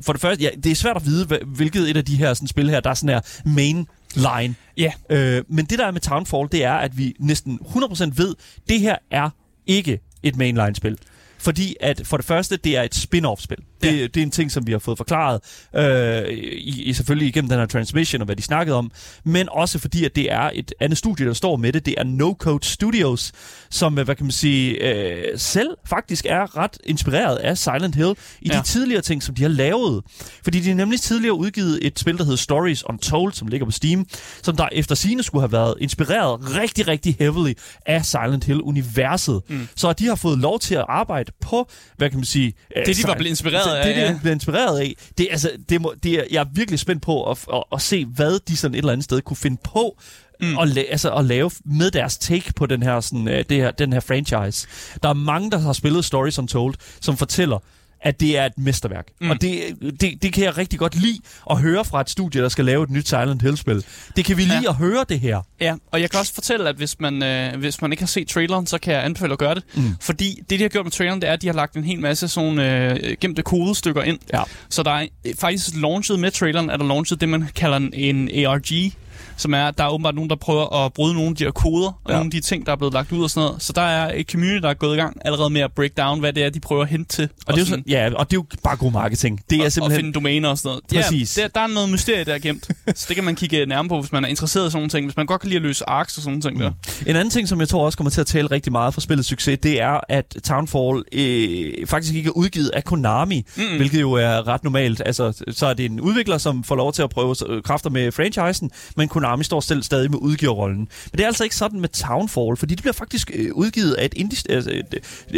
for det første, ja, det er svært at vide, hvilket et af de her sådan, spil her, der er sådan her main line. Yeah. Øh, men det der er med Townfall, det er, at vi næsten hundrede procent ved, det her er ikke et mainline-spil. Fordi at for det første, det er et spin-off-spil. Det, ja. det er en ting, som vi har fået forklaret, øh, i, i selvfølgelig igennem den her transmission og hvad de snakkede om, men også fordi, at det er et andet studie, der står med det. Det er No Code Studios, som, hvad kan man sige, øh, selv faktisk er ret inspireret af Silent Hill i ja. de tidligere ting, som de har lavet. Fordi de har nemlig tidligere udgivet et spil, der hedder Stories Untold, som ligger på Steam, som der efter sigende skulle have været inspireret rigtig, rigtig heavily af Silent Hill-universet. Mm. Så de har fået lov til at arbejde på, hvad kan man sige... Øh, det, de var blevet inspireret af. Det, de blev inspireret af, det, altså, det må, det er, jeg er virkelig spændt på at, at, at se, hvad de sådan et eller andet sted kunne finde på mm. at, la, altså, at lave med deres take på den her, sådan, det her, den her franchise. Der er mange, der har spillet Stories Untold, som fortæller, at det er et mesterværk. Mm. Og det, det, det kan jeg rigtig godt lide at høre fra et studie, der skal lave et nyt Silent Hill-spil. Det kan vi lide ja. at høre det her. Ja, og jeg kan også fortælle, at hvis man, øh, hvis man ikke har set traileren, så kan jeg anbefale at gøre det. Mm. Fordi det, de har gjort med traileren, det er, at de har lagt en hel masse sådan øh, gemte kodestykker ind. Ja. Så der er faktisk launchet med traileren, er der launchet det, man kalder en A R G, som er, der er åbenbart nogen, der prøver at bryde nogle af de her koder, og ja. nogle af de ting, der er blevet lagt ud og sådan noget. Så der er et community, der er gået i gang allerede med at break down, hvad det er, de prøver at hente til. Og, og, det, er sådan, ja, og det er jo bare god marketing. Det er og, simpelthen... og finde domæner og sådan noget. Præcis. Ja, der, der er noget mysterie, der er gemt. Så det kan man kigge nærmere på, hvis man er interesseret i sådan nogle ting. Hvis man godt kan lide at løse arcs og sådan nogle ting der. En anden ting, som jeg tror også kommer til at tale rigtig meget for spillets succes, det er, at Townfall øh, faktisk ikke er udgivet af Konami, mm-hmm. hvilket jo er ret normalt. Altså, så er det en udvikler, som får lov til at prøve kræfter med franchisen, men Konami står selv stadig med udgiverrollen. Men det er altså ikke sådan med Townfall, fordi det bliver faktisk øh, udgivet af et, indie, altså et,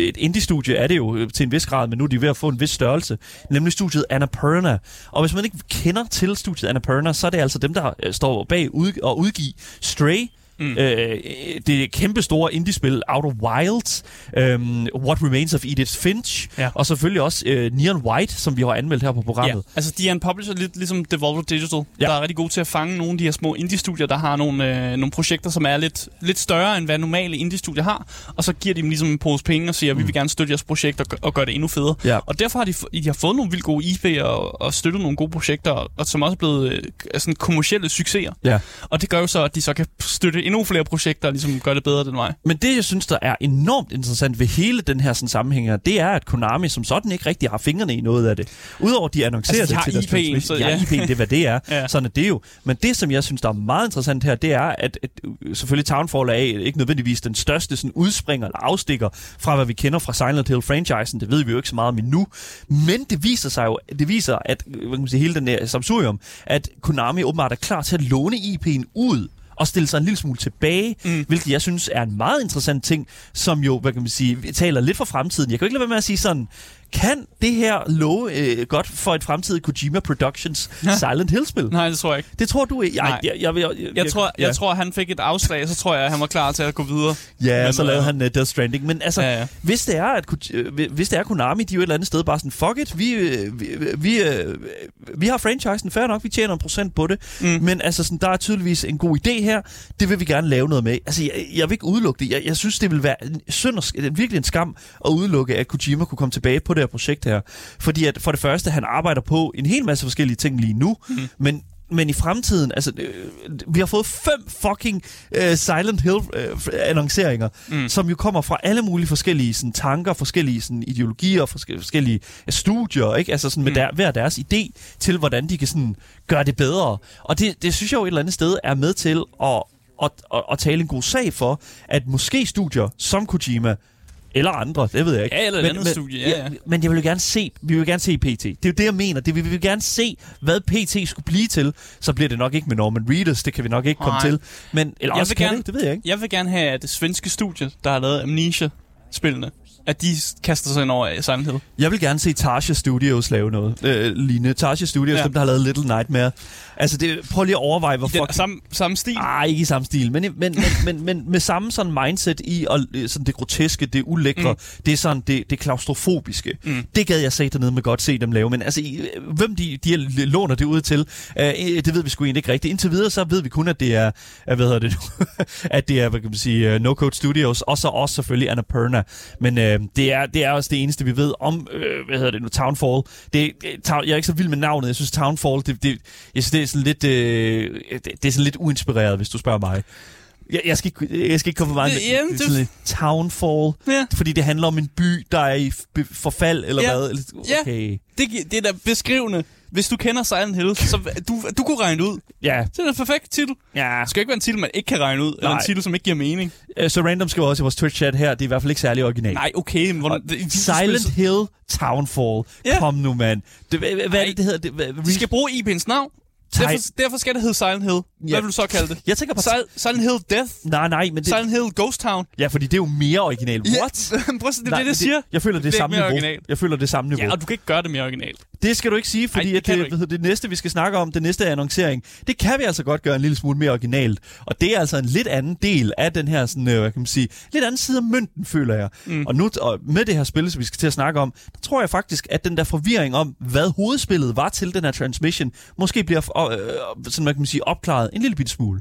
et indie-studie, er det jo øh, til en vis grad, men nu er de ved at få en vis størrelse, nemlig studiet Annapurna. Og hvis man ikke kender til studiet Annapurna, så er det altså dem, der øh, står bag ud, og udgiver Stray, Mm. Øh, det kæmpe store indie-spil Outer Wilds, øh, What Remains of Edith Finch, ja. og selvfølgelig også øh, Neon White, som vi har anmeldt her på programmet. Ja. Altså, de er en publisher lidt ligesom Devolver Digital, ja. der er rigtig gode til at fange nogle af de her små indie-studier, der har nogle, øh, nogle projekter, som er lidt, lidt større, end hvad normale indie-studier har, og så giver de dem ligesom en pose penge og siger, mm. vi vil gerne støtte jeres projekt og, g- og gøre det endnu federe. Ja. Og derfor har de, f- de har fået nogle vildt gode I P'er og, og støttet nogle gode projekter, og som også er blevet øh, sådan kommercielle succeser. Ja. Og det gør jo så, at de så kan støtte endnu flere projekter, ligesom gør det bedre den vej. Men det, jeg synes, der er enormt interessant ved hele den her sådan, sammenhæng her, det er, at Konami som sådan ikke rigtig har fingrene i noget af det. Udover at de annoncerer altså, de det til I P'en, deres så, ja. Ja, I P'en, det er, hvad det er. ja. Sådan er det jo. Men det, som jeg synes, der er meget interessant her, det er, at, at selvfølgelig Townfall er ikke nødvendigvis den største sådan, udspringer eller afstikker fra, hvad vi kender fra Silent Hill-franchisen. Det ved vi jo ikke så meget om endnu. Men det viser sig jo, det viser, at hvad kan man sige, hele den her samsurium, at Konami åbenbart er klar til at låne I P'en ud og stille sig en lille smule tilbage, mm. hvilket jeg synes er en meget interessant ting, som jo, hvad kan man sige, taler lidt for fremtiden. Jeg kan jo ikke lade være med at sige sådan, kan det her love øh, godt for et fremtidigt Kojima Productions Silent Hill-spil? Nej, det tror jeg ikke. Det tror du ikke? Jeg, jeg, jeg, jeg, jeg, jeg, tror, jeg ja. tror, han fik et afslag, og så tror jeg, at han var klar til at gå videre. Ja, men, så lavede øh, han uh, Death Stranding. Men altså, ja, ja. Hvis, det er, at, hvis det er Konami, de er jo et eller andet sted bare sådan, fuck it, vi, vi, vi, vi har franchisen, fair nok, vi tjener en procent på det, mm. men altså, sådan, der er tydeligvis en god idé her, det vil vi gerne lave noget med. Altså, jeg, jeg vil ikke udelukke det. Jeg, jeg synes, det vil være synd og, virkelig en skam at udelukke, at Kojima kunne komme tilbage på det her projekt her. Fordi at for det første, han arbejder på en hel masse forskellige ting lige nu, mm. men men i fremtiden, altså, vi har fået fem fucking uh, Silent Hill-annonceringer, uh, mm. som jo kommer fra alle mulige forskellige sådan, tanker, forskellige sådan, ideologier, forskellige studier, ikke? Altså sådan, mm. med der, hver deres idé til, hvordan de kan sådan, gøre det bedre. Og det, det synes jeg jo et eller andet sted er med til at, at, at, at tale en god sag for, at måske studier som Kojima, eller andre, det ved jeg ikke. Ja, eller et andet studie, ja, ja. ja. Men jeg vil jo gerne se, vi vil gerne se P T. Det er jo det, jeg mener. Det, vi vil gerne se, hvad P T skulle blive til. Så bliver det nok ikke med Norman Reedus, det kan vi nok ikke komme Nej. til. Men, eller jeg også kan gerne, det, det ved jeg ikke. Jeg vil gerne have det svenske studie, der har lavet Amnesia-spillene, at de kaster sig ind over Silent Hill. Jeg vil gerne se Tarsier Studios lave noget øh, lignende. Tarsier Studios, ja. dem der har lavet Little Nightmare. Altså, det, prøv lige at overveje, hvor fucking... Samme, samme stil? Nej, ikke i samme stil, men, men, men, men, men med samme sådan mindset i og, sådan det groteske, det ulækre, mm. det, sådan, det, det klaustrofobiske. Mm. Det gad jeg satan ned med godt se dem lave, men altså, hvem de, de låner det ud til, øh, det ved vi sgu egentlig ikke rigtigt. Indtil videre, så ved vi kun, at det er, hvad hedder det nu, at det er, hvad kan man sige, No Code Studios, og så også selvfølgelig Annapurna, men øh, Det er, det er også det eneste, vi ved om, øh, hvad hedder det nu, Townfall. Det, ta- jeg er ikke så vild med navnet, jeg synes Townfall, det, det, jeg synes, det er sådan lidt, øh, det er sådan lidt uinspireret, hvis du spørger mig. Jeg, jeg, skal ikke, jeg skal ikke komme for meget med yeah, det, det, Townfall, yeah. fordi det handler om en by, der er i forfald, eller yeah. hvad? Okay. Yeah. Det, det er da beskrivende. Hvis du kender Silent Hill, så du, du kunne regne ud. Ja. Yeah. Det er en perfekt titel. Yeah. Det skal ikke være en titel, man ikke kan regne ud, eller Nej. en titel, som ikke giver mening. Uh, så random skriver også i vores Twitch-chat her, det er i hvert fald ikke særlig originalt. Nej, okay. Men hvordan, det, Silent det, Hill Townfall. Yeah. Kom nu, mand. Hvad er det, det hedder? Det, hvad, de skal bruge I P'ens navn. Derfor, derfor skal det hedde Silent Hill. Hvad ja. vil du så kalde det? Jeg tænker på Sil- Silent Hill Death. Nej, nej, men det... Silent Hill Ghost Town. Ja, fordi det er jo mere originalt. What? Ja, prøv at se, det er det, det siger. Jeg føler det, det er samme niveau. Original. Jeg føler det samme niveau. Ja, og du kan ikke gøre det mere originalt. Det skal du ikke sige, fordi Ej, det, at det, det næste, vi skal snakke om, det næste er annoncering. Det kan vi altså godt gøre en lille smule mere originalt. Og det er altså en lidt anden del af den her, sådan, øh, kan man sige, lidt anden side af mønten, føler jeg. Mm. Og nu og med det her spil, som vi skal til at snakke om, der tror jeg faktisk, at den der forvirring om, hvad hovedspillet var til den her transmission, måske bliver og, øh, sådan, man kan sige, opklaret en lille bitte smule.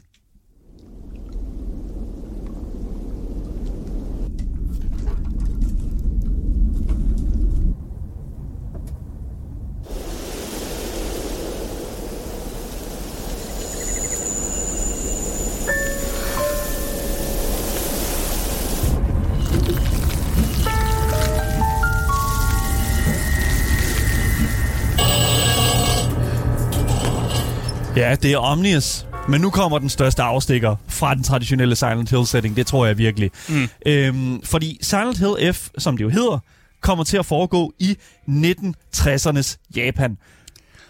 Ja, det er Omnius, men nu kommer den største afstikker fra den traditionelle Silent Hill-setting, det tror jeg virkelig. Mm. Øhm, fordi Silent Hill F, som det jo hedder, kommer til at foregå i nitten tressernes Japan.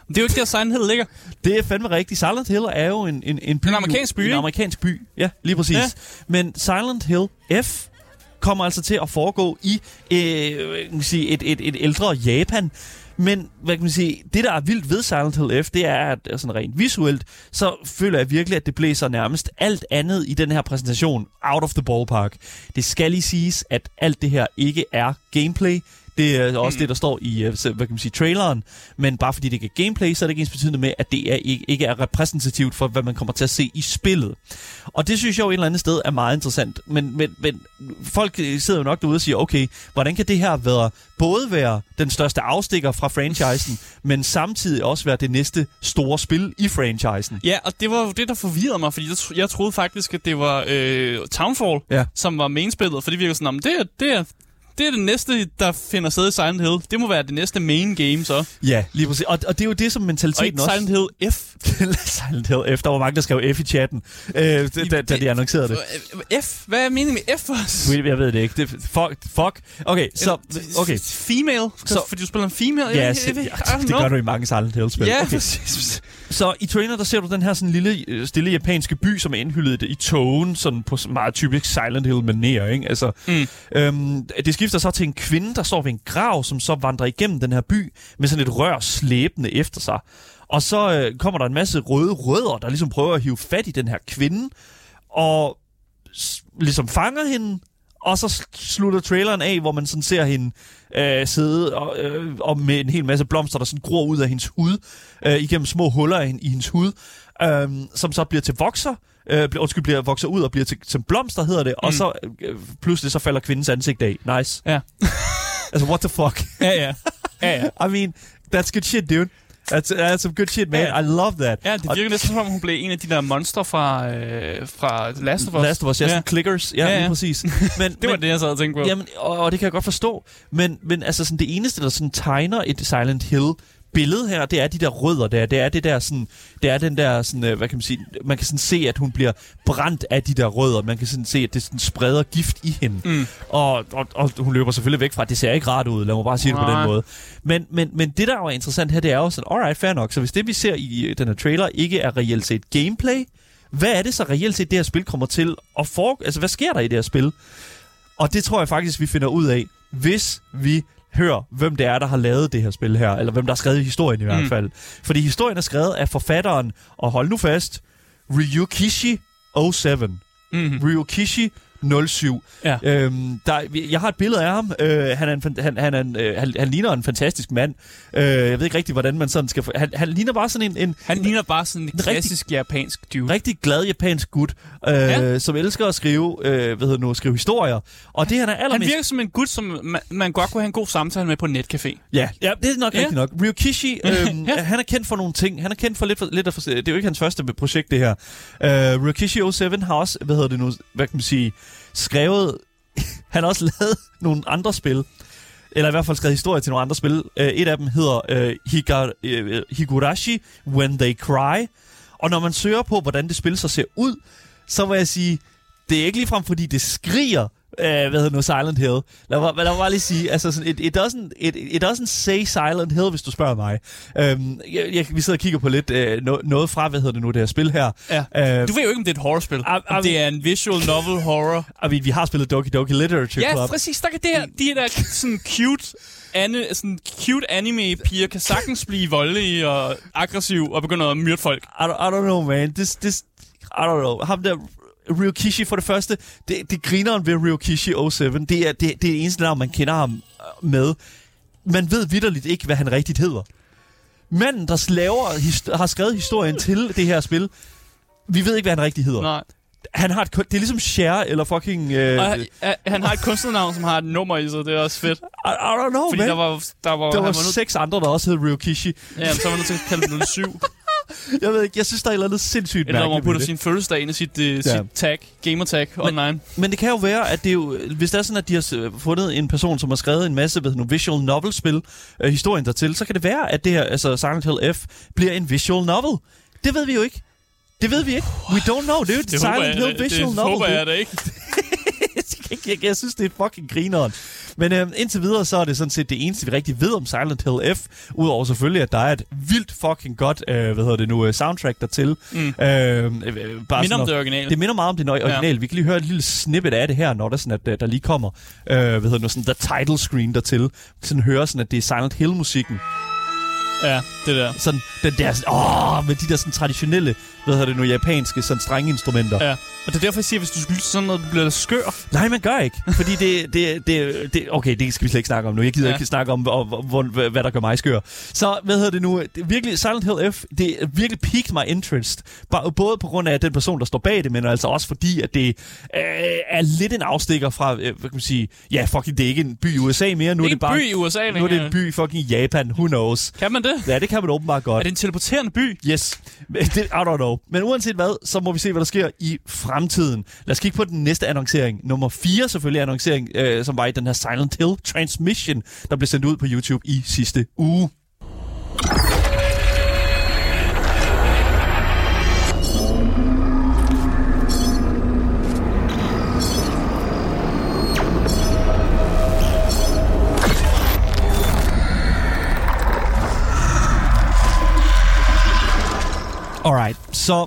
Det er jo ikke der, Silent Hill ligger. Det er fandme rigtigt. Silent Hill er jo en, en, en by. En amerikansk by, En amerikansk by, ja, lige præcis. Ja. Men Silent Hill F kommer altså til at foregå i øh, kan man sige, et, et, et ældre Japan. Men hvad kan man sige, det der er vildt ved Silent Hill F, det er, at sådan rent visuelt, så føler jeg virkelig, at det blæser nærmest alt andet i den her præsentation out of the ballpark. Det skal lige siges, at alt det her ikke er gameplay. Det er også mm. det, der står i hvad kan man sige, traileren. Men bare fordi det ikke er gameplay, så er det ikke ens betydende med, at det er ikke, ikke er repræsentativt for, hvad man kommer til at se i spillet. Og det synes jeg jo et eller andet sted er meget interessant. Men, men, men folk sidder jo nok derude og siger, okay, hvordan kan det her være, både være den største afstikker fra franchisen, men samtidig også være det næste store spil i franchisen? Ja, og det var jo det, der forvirrede mig, fordi jeg troede faktisk, at det var øh, Townfall, ja. som var mainspillet, for det virker sådan, at det er... Det er Det er det næste, der finder sted i Silent Hill. Det må være det næste main game, så. Ja, lige præcis. Og, og det er jo det, som mentaliteten også... Og ikke Silent Hill F. Silent Hill F. Der var mange, der skrev F i chatten, øh, da, da de annoncerede det. F? Hvad er meningen med F også? Jeg ved det ikke. Det, fuck. Fuck. Okay, så... Okay. Female? Så, fordi du spiller en female? Ja, se, ja det gør du i mange Silent Hill-spil. Ja, okay. Præcis. Så i trailer, der ser du den her sådan lille, stille japanske by, som er indhyllet i togen, sådan på meget typisk Silent Hill-manér, ikke? Altså, mm. øhm, det skal så til en kvinde, der står ved en grav, som så vandrer igennem den her by med sådan et rør slæbende efter sig. Og så øh, kommer der en masse røde rødder, der ligesom prøver at hive fat i den her kvinde, og s- ligesom fanger hende, og så slutter traileren af, hvor man sådan ser hende øh, sidde og, øh, og med en hel masse blomster, der sådan gror ud af hendes hud, øh, igennem små huller i, i hendes hud, øh, som så bliver til vokser, Øh, undskyld, bliver vokser ud og bliver til, til blomster, hedder det, mm. og så øh, pludselig så falder kvindens ansigt af. Nice. Ja. Altså, what the fuck? Ja, ja. Ja, ja. I mean, that's good shit, dude. That's, that's some good shit, man. Ja. I love that. Ja, det virker og, næsten som om, hun blev en af de der monster fra, øh, fra Last of Us. Last of Us, ja. Sådan clickers. Ja, ja, ja. Lige præcis. Men, det var men, det, jeg sad og tænkte på. Jamen, og, og det kan jeg godt forstå. Men, men altså, sådan, det eneste, der sådan tegner et Silent Hill billede her, det er de der rødder der, det er det der sådan, det er den der sådan, hvad kan man sige, man kan sådan se, at hun bliver brændt af de der rødder, man kan sådan se, at det sådan spreder gift i hende, mm. og, og, og hun løber selvfølgelig væk fra, det ser ikke rart ud, lad mig bare sige Nej. det på den måde, men, men, men det der jo er interessant her, det er jo sådan, alright, fair nok, så hvis det vi ser i den her trailer ikke er reelt set gameplay, hvad er det så reelt set det her spil kommer til at foregå, altså hvad sker der i det her spil, og det tror jeg faktisk vi finder ud af, hvis vi hør, hvem det er, der har lavet det her spil her, eller hvem der har skrevet historien i hvert fald. Mm. Fordi historien er skrevet af forfatteren, og hold nu fast, Ryukishi nul syv. Mm-hmm. Ryukishi nul syv. Ja. Øhm, der, jeg har et billede af ham. Øh, han, er en, han, han, er en, øh, han, han ligner en fantastisk mand. Øh, jeg ved ikke rigtig, hvordan man sådan skal... For... Han, han ligner bare sådan en... en han en, ligner bare sådan en klassisk rigtig, japansk dude. Rigtig glad japansk gut, øh, ja. som elsker at skrive, øh, hvad hedder nu, skrive historier. Og det, han er allermest... Han virker som en gut, som man, man godt kunne have en god samtale med på en netcafé. Ja, ja det er nok ja. rigtig nok. Ryukishi, øh, ja. han er kendt for nogle ting. Han er kendt for lidt... For, lidt af for, det er jo ikke hans første projekt, det her. Øh, Ryukishi nul syv har også, hvad hedder det nu, hvad kan man sige... skrevet, han har også lavet nogle andre spil, eller i hvert fald skrevet historier til nogle andre spil. Uh, et af dem hedder uh, Higar- uh, Higurashi When They Cry, og når man søger på, hvordan det spil så ser ud, så vil jeg sige, det er ikke ligefrem, fordi det skriger, uh, hvad hedder nu, Silent Hill. Lad mig, lad mig bare lige sige, altså, sådan, it, it, doesn't, it, it doesn't say Silent Hill, hvis du spørger mig. Uh, jeg, jeg, vi sidder og kigger på lidt uh, no, noget fra, hvad hedder det nu, det her spil her. Ja. Uh, du ved jo ikke, om det er et horrorspil. Uh, uh, om det er en visual novel horror. Uh, vi, vi har spillet Doki Doki Literature Club. Ja, præcis. Der kan det her, de der sådan cute... Anne, sådan cute anime-piger kan sagtens blive voldelige og aggressive og begynde at myrde folk. I don't, I don't know, man. This, this, I don't know. Ham der... Ryukishi for det første, det, det grineren ved Ryukishi nul syv, det er det, det er eneste navn, man kender ham med. Man ved vitterligt ikke, hvad han rigtigt hedder. Manden, der slaver, his, har skrevet historien til det her spil, vi ved ikke, hvad han rigtigt hedder. Nej. Han har et, det er ligesom Cher eller fucking... Øh, han, han har et kunstnernavn, som har et nummer i sig, det er også fedt. I, I don't know, fordi man. Der var, der var, der var, var seks nød... andre, der også hed Ryukishi. Ja, så var nødt til at kalde den nul syv. Jeg ved ikke, jeg synes, der er et eller andet sindssygt mærkeligt. Eller man putter sin fødselsdag ind i sit, uh, ja. sit tag, gamertag online. Men, men det kan jo være, at det jo, hvis det er sådan, at de har fundet en person, som har skrevet en masse ved nogle visual novel-spil, øh, historien dertil, så kan det være, at det her, altså Silent Hill F, bliver en visual novel. Det ved vi jo ikke. Det ved vi ikke. We don't know. Det er jo det Silent Hill jeg, visual det, novel. Det håber jeg da ikke. Jeg, jeg synes, det er fucking grineren. Men øh, indtil videre, så er det sådan set det eneste, vi rigtig ved om Silent Hill F. Udover selvfølgelig, at der er et vildt fucking godt, øh, hvad hedder det nu, soundtrack dertil. Mm. Øh, bare minder sådan, om det originale. Det minder meget om det originale. Ja. Vi kan lige høre et lille snippet af det her, når der, sådan, at, der lige kommer, øh, hvad hedder det nu, sådan der title screen dertil. Sådan hører sådan, at det er Silent Hill-musikken. Ja, det der. Sådan, den der, sådan, åh, med de der sådan traditionelle, hvad hedder det nu, japanske sådan strengeinstrumenter. Ja, og det er derfor, jeg siger, hvis du skal lytte sådan noget, du bliver da skør. Nej, man gør ikke, fordi det, det, det, det, okay, det skal vi slet ikke snakke om nu. Jeg gider ja. ikke snakke om, hvor, hvad der gør mig skør. Så, hvad hedder det nu, det, virkelig, Silent Hill F, det virkelig piqued my interest. Både på grund af den person, der står bag det, men altså også fordi, at det øh, er lidt en afstikker fra, øh, hvad kan man sige, ja, fucking, det er ikke en by i U S A mere. Nu det er, er det bare, by i U S A, nu længere. Er det en by fucking Japan, who knows. Kan man det? Ja, det kan man åbenbart godt. Er det en teleporterende by? Yes. Det, I don't know. Men uanset hvad, så må vi se, hvad der sker i fremtiden. Lad os kigge på den næste annoncering. Nummer fire selvfølgelig annoncering, øh, som var i den her Silent Hill Transmission, der blev sendt ud på YouTube i sidste uge. Alright, så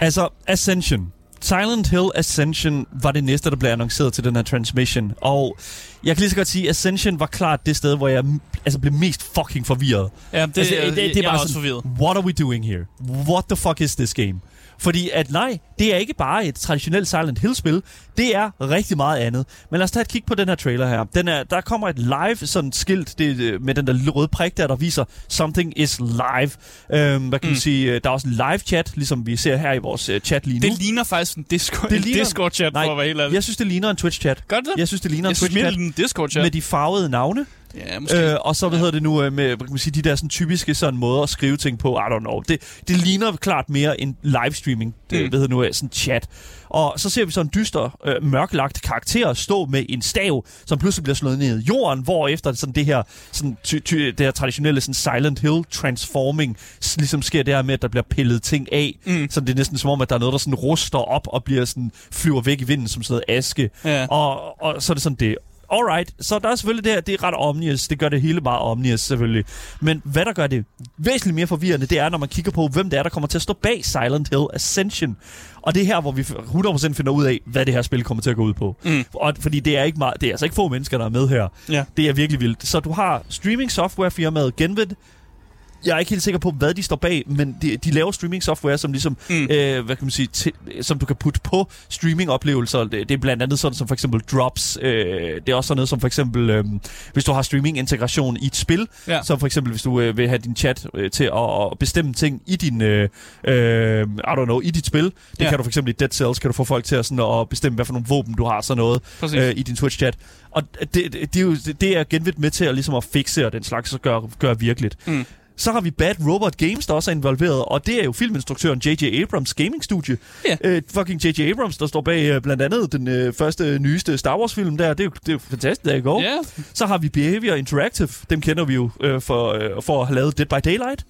altså Ascension. Silent Hill Ascension var det næste, der blev annonceret til den her transmission. Og jeg kan lige så godt sige, at Ascension var klart det sted, hvor jeg altså, blev mest fucking forvirret. Ja, det, altså, det, det, det er bare sådan, forvirret. What are we doing here? What the fuck is this game? Fordi at nej, det er ikke bare et traditionelt Silent Hill-spil. Det er rigtig meget andet. Men lad os tage et kig på den her trailer her. Den er, der kommer et live sådan skilt det, med den der lille røde prik der, der viser Something is live. Øhm, hvad kan mm. man sige? Der er også en live-chat, ligesom vi ser her i vores uh, chat lige nu. Det ligner faktisk en, Discord, det ligner, en Discord-chat, nej, for at være helt ærlig. Jeg synes, det ligner en Twitch-chat. Gør det? Jeg synes, det ligner jeg en Twitch-chat en Discord-chat med de farvede navne. Ja, måske. Øh, og så, hvad ja. hedder det nu, med kan man sige, de der sådan, typiske sådan, måder at skrive ting på, I don't know. Det, det ligner klart mere en livestreaming, det, mm. hvad hedder nu, sådan chat. Og så ser vi sådan en dyster, øh, mørklagt karakter stå med en stav, som pludselig bliver slået ned i jorden, hvorefter sådan det her, sådan, ty, ty, det her traditionelle sådan Silent Hill transforming ligesom sker det her med, at der bliver pillet ting af. Mm. Så det er næsten som om, at der er noget, der sådan ruster op og bliver sådan, flyver væk i vinden som sådan noget aske. Ja. Og, og så er det sådan det. Alright, så der er selvfølgelig det her, det er ret omnius, det gør det hele meget omnius selvfølgelig. Men hvad der gør det væsentligt mere forvirrende, det er, når man kigger på, hvem det er, der kommer til at stå bag Silent Hill Ascension. Og det er her, hvor vi hundrede procent finder ud af, hvad det her spil kommer til at gå ud på. Mm. Og, fordi det er, ikke meget, det er altså ikke få mennesker, der er med her. Ja. Det er virkelig vildt. Så du har streaming software firmaet Genvid, Jeg er ikke helt sikker på, hvad de står bag, men de, de laver streaming-software, som ligesom, mm. øh, hvad kan man sige, t- som du kan putte på streaming-oplevelser. Det, det er blandt andet sådan som for eksempel drops. Øh, det er også sådan noget som for eksempel, øh, hvis du har streaming-integration i et spil, ja. Som for eksempel, hvis du øh, vil have din chat øh, til at, at bestemme ting i din, øh, øh, I don't know, i dit spil. Det ja. Kan du for eksempel i Dead Cells, kan du få folk til at, sådan, at bestemme, hvad for nogle våben du har, sådan noget, øh, i din Twitch-chat. Og det, det, det, det er genvidt med til at, ligesom at fikse og den slags, og gøre, gøre virkeligt. Mm. Så har vi Bad Robot Games, der også er involveret, og det er jo filminstruktøren J J. Abrams gaming-studie. Yeah. Øh, fucking J J. Abrams, der står bag øh, blandt andet den øh, første nyeste Star Wars-film der. Det er jo, det er jo fantastisk, der i går. Yeah. Så har vi Behavior Interactive. Dem kender vi jo øh, for, øh, for at have lavet Dead by Daylight.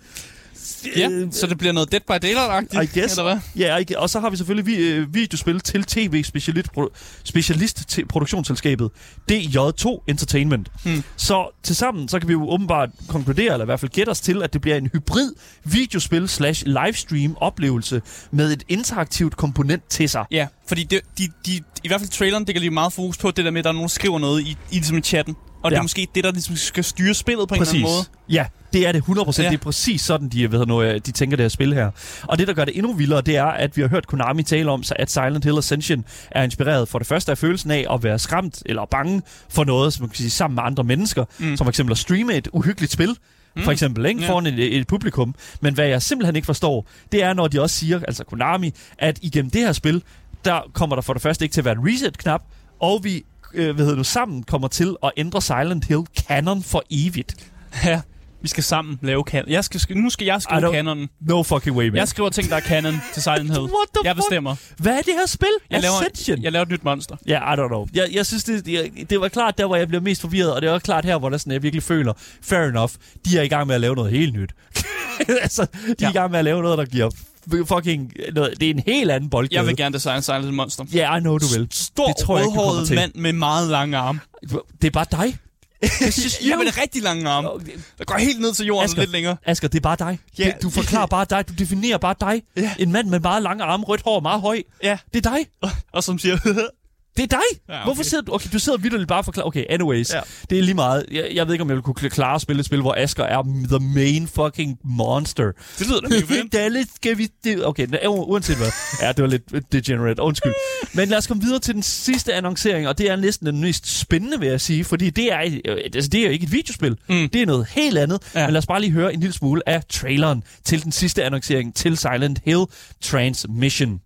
Ja, øh, så det bliver noget Dead by Daylight-agtigt, eller hvad? Ja, yeah, og så har vi selvfølgelig vi, øh, videospil til T V-specialist-produktionsselskabet D J to Entertainment. Hmm. Så tilsammen, så kan vi jo åbenbart konkludere, eller i hvert fald gætte os til, at det bliver en hybrid videospil-slash-livestream-oplevelse med et interaktivt komponent til sig. Ja, yeah, fordi det, de, de, i hvert fald traileren, det kan lige meget fokus på, det der med, at der er nogen, der skriver noget i, i, i chatten. Og ja. Det er måske det, der ligesom skal styre spillet på præcis. En eller anden måde. Ja, det er det hundrede procent. Ja. Det er præcis sådan, de, ved noget, de tænker det her spil her. Og det, der gør det endnu vildere, det er, at vi har hørt Konami tale om, at Silent Hill Ascension er inspireret for det første af følelsen af at være skræmt eller bange for noget, som man kan sige, sammen med andre mennesker. Mm. Som for eksempel at streame et uhyggeligt spil. For eksempel, ikke? Foran yeah. et, et publikum. Men hvad jeg simpelthen ikke forstår, det er, når de også siger, altså Konami, at igennem det her spil, der kommer der for det første ikke til at være en reset-knap, og vi Øh, hvad hedder du, sammen kommer til at ændre Silent Hill canon for evigt. Ja, vi skal sammen lave canon. Jeg skal, nu skal jeg skrive canonen. No fucking way, man. Jeg skriver ting, der er canon til Silent Hill. Jeg bestemmer. Fuck? Hvad er det her spil? Jeg Ascension? Laver, jeg laver et nyt monster. Ja, yeah, I don't know. Jeg, jeg synes, det, jeg, det var klart der, hvor jeg blev mest forvirret, og det var klart her, hvor der sådan, jeg virkelig føler, fair enough, de er i gang med at lave noget helt nyt. altså, de ja. Er i gang med at lave noget, der giver fucking noget. Det er en helt anden boldgade. Jeg vil gerne designe Silent Hill Monster. Ja, yeah, I know, du vil. Stor, rødhåret mand med meget lange arme. Det er bare dig. Jeg synes, jeg vil rigtig lange arme. Der går helt ned til jorden, Asger, lidt længere. Asger, det er bare dig. Yeah. Du forklarer bare dig. Du definerer bare dig. Yeah. En mand med meget lange arme, rødt hår, meget høj. Yeah. Det er dig. Og som siger... Det er dig. Ja, okay. Hvorfor sidder du? Okay, du sidder vitterligt bare for klar. Okay, anyways. Ja. Det er lige meget. Jeg, jeg ved ikke, om jeg vil kunne klare at spille et spil, hvor Asger er the main fucking monster. Det lyder da mye. Det er lidt... Skal vi... Det, okay, uanset hvad. Ja, det var lidt degenerate. Undskyld. Men lad os komme videre til den sidste annoncering, og det er næsten den mest spændende, vil jeg sige, fordi det er, altså, det er jo ikke et videospil. Mm. Det er noget helt andet. Ja. Men lad os bare lige høre en lille smule af traileren til den sidste annoncering til Silent Hill Transmission.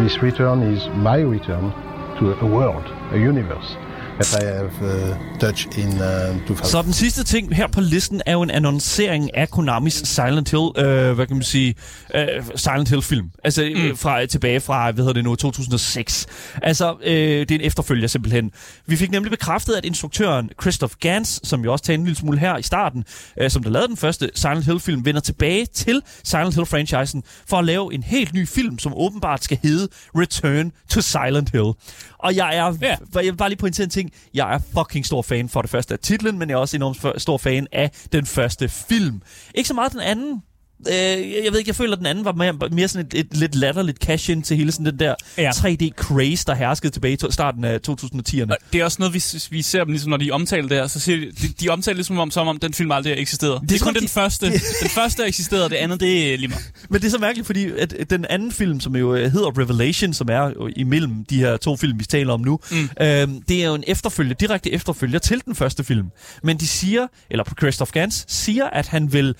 This return is my return to a world, a universe, that I have uh, touched in uh, to. Så den sidste ting her på listen er jo en annoncering af Konamis Silent Hill, øh, hvad kan man sige, øh, Silent Hill-film. Altså mm. fra, tilbage fra, hvad hedder det nu, to tusind og seks. Altså, øh, det er en efterfølger simpelthen. Vi fik nemlig bekræftet, at instruktøren Christoph Gans, som jo også tager en lille smule her i starten, øh, som der lavede den første Silent Hill-film, vender tilbage til Silent Hill-franchisen for at lave en helt ny film, som åbenbart skal hedde Return to Silent Hill. Og jeg er, yeah. jeg vil bare lige pointere en ting. Jeg er fucking stor fan for det første af titlen, men jeg er også enormt stor fan af den første film. Ikke så meget den anden. Øh, jeg ved ikke, jeg føler, at den anden var mere, mere sådan et, et lidt latterligt cash-in til hele sådan den der ja. tre D-craze, der herskede tilbage i to- starten af to tusind og tierne. Det er også noget, vi, vi ser dem, ligesom, når de omtaler det her. Så siger de, de, de omtaler ligesom om, som om den film aldrig har eksisteret. Det, det er kun de... den første. den første har eksisteret, det andet, det er lige meget. Men det er så mærkeligt, fordi at den anden film, som jo hedder Revelation, som er imellem de her to film, vi taler om nu, mm. øh, det er jo en efterfølger, direkte efterfølger til den første film. Men de siger, eller Christoph Gans siger, at han vil...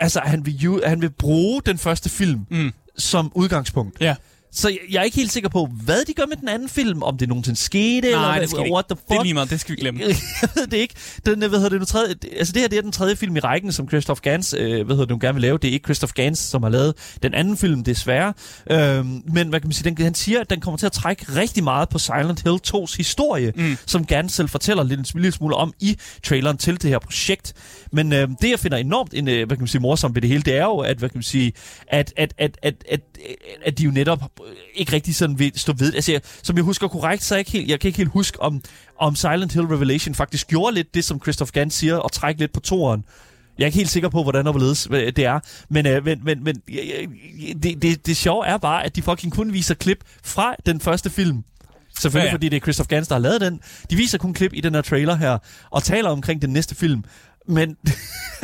Altså, han vil, ju- han vil bruge den første film mm. som udgangspunkt. Ja. Så jeg, jeg er ikke helt sikker på, hvad de gør med den anden film. Om det nogensinde skete, nej, eller det skal what the fuck. Det er lige meget, det skal vi glemme. Jeg ved det ikke. Den, hvad hedder det nu, tredje, altså, det her det er den tredje film i rækken, som Christoph Gans øh, hvad hedder det, nu gerne vil lave. Det er ikke Christoph Gans, som har lavet den anden film, desværre. Øhm, men hvad kan man sige, den, han siger, at den kommer til at trække rigtig meget på Silent Hill to's historie, mm. som Gans selv fortæller lidt, en lille smule om i traileren til det her projekt. Men øh, det, jeg finder enormt en, hvad kan man sige, morsomt ved det hele, det er jo, at, hvad kan man sige, at, at, at, at, at, at de jo netop ikke rigtig sådan ved, stå ved. Altså, jeg, som jeg husker korrekt, så ikke helt, jeg kan ikke helt huske, om, om Silent Hill Revelation faktisk gjorde lidt det, som Christoph Gans siger, og trække lidt på toeren. Jeg er ikke helt sikker på, hvordan og hvorledes det er. Men, øh, men, men, men det, det, det sjove er bare, at de fucking kun viser klip fra den første film. Selvfølgelig, ja, ja. Fordi det er Christoph Gans, der har lavet den. De viser kun klip i den her trailer her, og taler omkring den næste film. Men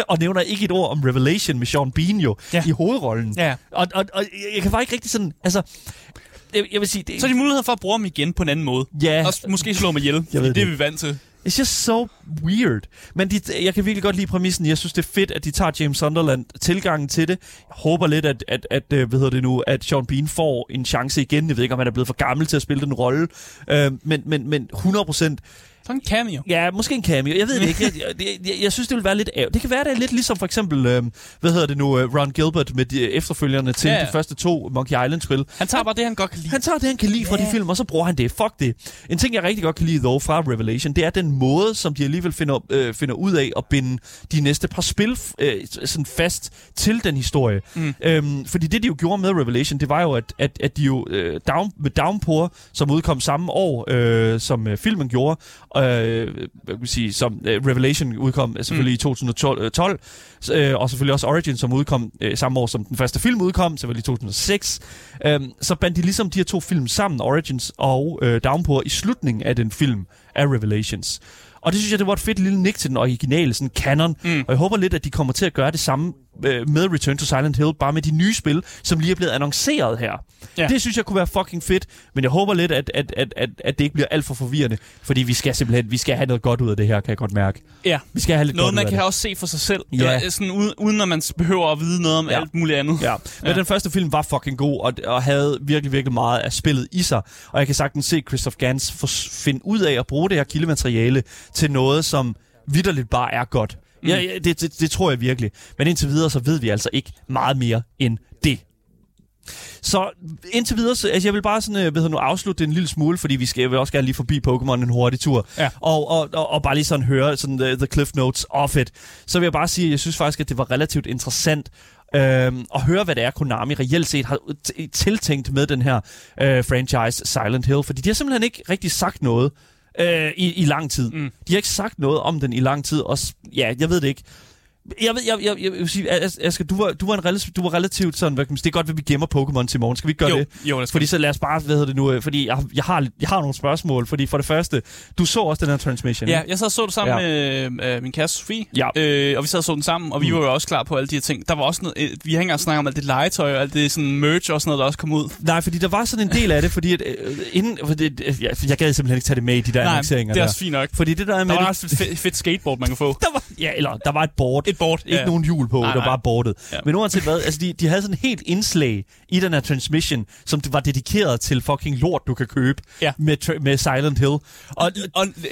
og nævner ikke et ord om Revelation med Sean Bean jo, ja. I hovedrollen. Ja. Og, og, og jeg kan bare ikke rigtig sådan... Altså, jeg, jeg vil sige, det... Så de muligheder for at bruge dem igen på en anden måde. Ja. Og måske slå dem ihjel. Det er det, vi er vant til. It's just so weird. Men de, jeg kan virkelig godt lide præmissen. Jeg synes, det er fedt, at de tager James Sunderland-tilgangen til det. Jeg håber lidt, at, at, at, hvad hedder det nu, at Sean Bean får en chance igen. Jeg ved ikke, om han er blevet for gammel til at spille den rolle. Uh, men, men, men hundrede procent... Så en cameo. Ja, måske en cameo. Jeg ved det ikke. Jeg, jeg, jeg, jeg synes, det vil være lidt af. Det kan være, det er lidt ligesom for eksempel, øh, hvad hedder det nu, Ron Gilbert med de efterfølgerne til ja. De første to Monkey Island-spil. Han tager bare det, han godt kan lide. Han tager det, han kan lide fra ja. De film, og så bruger han det. Fuck det. En ting, jeg rigtig godt kan lide, dog, fra Revelation, det er den måde, som de alligevel finder, øh, finder ud af at binde de næste par spil øh, sådan fast til den historie. Mm. Øhm, fordi det, de jo gjorde med Revelation, det var jo, at, at, at de jo øh, down, med Downpour, som udkom samme år, øh, som øh, filmen gjorde, Øh, hvad kan sige, som øh, Revelation udkom selvfølgelig mm. i to tusind og tolv, øh, og selvfølgelig også Origin, som udkom øh, samme år, som den første film udkom, selvfølgelig i to tusind og seks. Øh, så bandt de ligesom de her to film sammen, Origins og øh, Downpour, i slutningen af den film af Revelations. Og det synes jeg, det var et fedt lille nik til den originale sådan canon, mm. og jeg håber lidt, at de kommer til at gøre det samme øh, med Return to Silent Hill, bare med de nye spil, som lige er blevet annonceret her. Ja. Det synes jeg kunne være fucking fedt, men jeg håber lidt, at, at, at, at, at det ikke bliver alt for forvirrende, fordi vi skal simpelthen vi skal have noget godt ud af det her, kan jeg godt mærke. Ja, vi skal have lidt noget, godt man ud af kan det. Også se for sig selv, ja. Ja, sådan, uden, uden at man behøver at vide noget om ja. Alt muligt andet. Ja. Men ja. Den første film var fucking god, og, og havde virkelig, virkelig meget af spillet i sig, og jeg kan sagtens se Christoph Gans for, finde ud af at bruge det her kildemateriale til noget, som vitterligt bare er godt. Mm. Ja, ja, det, det, det tror jeg virkelig. Men indtil videre, så ved vi altså ikke meget mere end det. Så indtil videre, så, altså jeg vil bare sådan, ved jeg nu, afslutte det en lille smule, fordi vi skal, jeg vil også gerne lige forbi Pokémon en hurtig tur, ja. og, og, og, og bare lige sådan høre sådan the, the cliff notes of it. Så vil jeg bare sige, at jeg synes faktisk, at det var relativt interessant Øhm, og høre, hvad det er, Konami reelt set har t- tiltænkt med den her øh, franchise Silent Hill. Fordi de har simpelthen ikke rigtig sagt noget øh, i, i lang tid. Mm. De har ikke sagt noget om den i lang tid. Og s- ja, jeg ved det ikke. Jeg ved, jeg, jeg, jeg vil sige, Asger, du var, du var, en relativ, du var relativt sådan, hvad kan man sige, det er godt, at vi gemmer Pokémon til morgen. Skal vi ikke gøre jo, det? Jo, det fordi så lad os bare, hvad hedder det nu, fordi jeg, jeg, har, jeg har nogle spørgsmål, fordi for det første, du så også den her transmission. Ja, jeg sad så det sammen ja. Med øh, min kæreste Sofie, ja. øh, og vi sad så den sammen, og vi mm. var jo også klar på alle de her ting. Der var også noget, øh, vi hænger og snakker om alt det legetøj, og alt det sådan merch og sådan noget, der også kom ud. Nej, fordi der var sådan en del af det, fordi at, øh, inden, for det, øh, jeg, jeg gad simpelthen ikke tage det med i de der annonceringer. Nej, det er også fint nok. Fordi det der, der med var også et fedt, fedt skateboard, man kunne få. Der var, ja, eller der var et board. Et board, ikke ja. Nogen hjul på, nej, der var boardet. Ja. Men uanset hvad, altså de, de havde sådan helt indslag i den her transmission, som var dedikeret til fucking lort, du kan købe ja. med, tra- med Silent Hill. Og, un,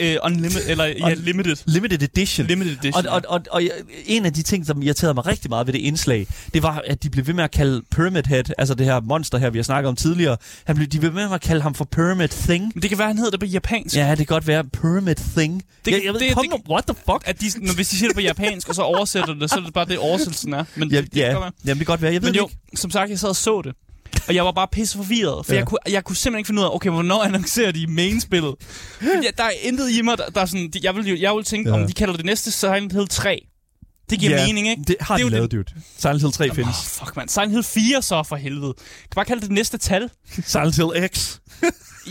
uh, unlimited, eller ja, limited. Limited edition. Limited edition. Og, og, og, og, og en af de ting, som irriterede mig rigtig meget ved det indslag, det var, at de blev ved med at kalde Pyramid Head, altså det her monster her, vi har snakket om tidligere, han blev, de blev ved med at kalde ham for Pyramid Thing. Men det kan være, han hedder det på japansk. Ja, det kan godt være Pyramid Thing. Det, jeg, jeg ved, det, kom, det, what the fuck? At de, når, hvis de siger det på japansk, og så over oversætter det, så er det bare det, oversættelsen er. Men ja, det, det, ja. Jamen, det kan godt være. Jeg ved men jo, ikke. Som sagt, jeg sad og så det, og jeg var bare pisse forvirret, for ja. jeg, kunne, jeg kunne simpelthen ikke finde ud af, okay, hvornår annoncerer de mainspillet? Jeg, der er intet i mig, der, der er sådan, jeg ville, jeg ville tænke, ja. Om de kalder det næste Silent Hill tre. Det giver yeah, mening, ikke? Det har det de lavet, dude. Silent Hill tre jamen, findes. Oh, fuck, man. Silent Hill fire så, for helvede. Kan bare kalde det, det næste tal. Silent Hill X.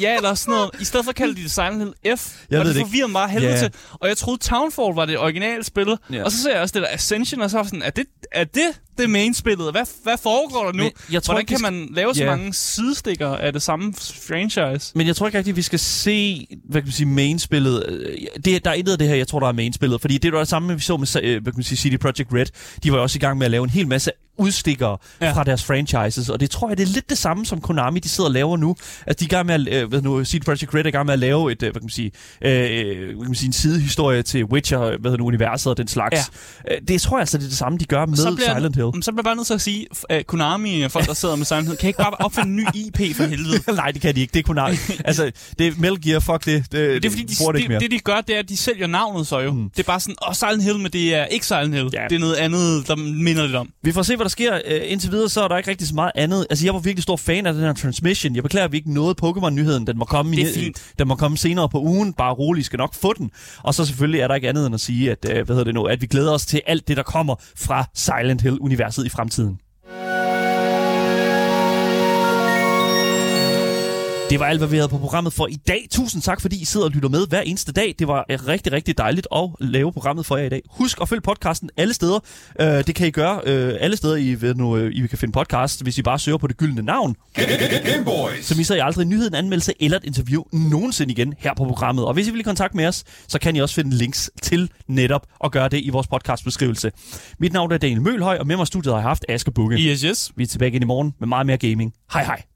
ja, eller sådan noget. I stedet for kalde de det Silent Hill F. Jeg og det forvirrer mig bare helvede yeah. til. Og jeg troede, Townfall var det originale spil. Yeah. Og så ser jeg også det der Ascension, og så var sådan, er det er det, det main-spillet? Hvad, hvad foregår der nu? Men jeg tror, hvordan kan skal... man lave så yeah. mange sidestikker af det samme franchise? Men jeg tror ikke rigtigt, at vi skal se, hvad kan man sige, main-spillet. Det, der er intet af det her, jeg tror, der er main-spillet. Fordi det var det samme, vi så med, hvad kan man sige, C D Projekt Red, de var også i gang med at lave en hel masse udstikkere ja. Fra deres franchises, og det tror jeg, det er lidt det samme, som Konami, de sidder og laver nu. Altså, de er i gang med at, øh, ved nu, C D Projekt Red er i gang med at lave et, øh, hvad kan man sige, øh, hvad kan man sige, en sidehistorie til Witcher, hvad nu, universet og den slags. Ja. Det tror jeg altså, det er det samme, de gør med Silent Hill. Så bliver jeg bare nødt til at sige, at Konami, folk der sidder med Silent Hill, kan ikke bare opfinde en ny I P for helvede? Nej, det kan de ikke, det er Konami. Altså, det er Metal Gear, fuck det, det, det, er, fordi de, det, det, det de gør, det er, at de sælger navnet så jo. Mm. Det er bare sådan, åh, oh, Silent Hill, men det er ikke Silent Hill. Ja. Det er noget andet, der minder lidt om. Vi får se, hvad der sker. Øh, indtil videre, så er der ikke rigtig så meget andet. Altså, jeg var virkelig stor fan af den her transmission. Jeg beklager, at vi ikke nåede Pokémon-nyheden. Den må komme i, øh, den må komme senere på ugen. Bare roligt, skal nok få den. Og så selvfølgelig er der ikke andet end at sige, at, øh, hvad hedder det nu, at vi glæder os til alt det, der kommer fra Silent Hill-universet i fremtiden. Det var alt, hvad vi havde på programmet for i dag. Tusind tak, fordi I sidder og lytter med hver eneste dag. Det var rigtig, rigtig dejligt at lave programmet for jer i dag. Husk at følge podcasten alle steder. Uh, det kan I gøre uh, alle steder, I, ved nu, uh, I kan finde podcast, hvis I bare søger på det gyldne navn. Så misser I aldrig nyheden, anmeldelse eller et interview nogensinde igen her på programmet. Og hvis I vil i kontakt med os, så kan I også finde links til netop at gøre det i vores podcastbeskrivelse. Mit navn er Daniel Mølhøj, og med mig i studiet har jeg haft Asger Bugge. Yes, yes. Vi er tilbage igen i morgen med meget mere gaming. Hej, hej.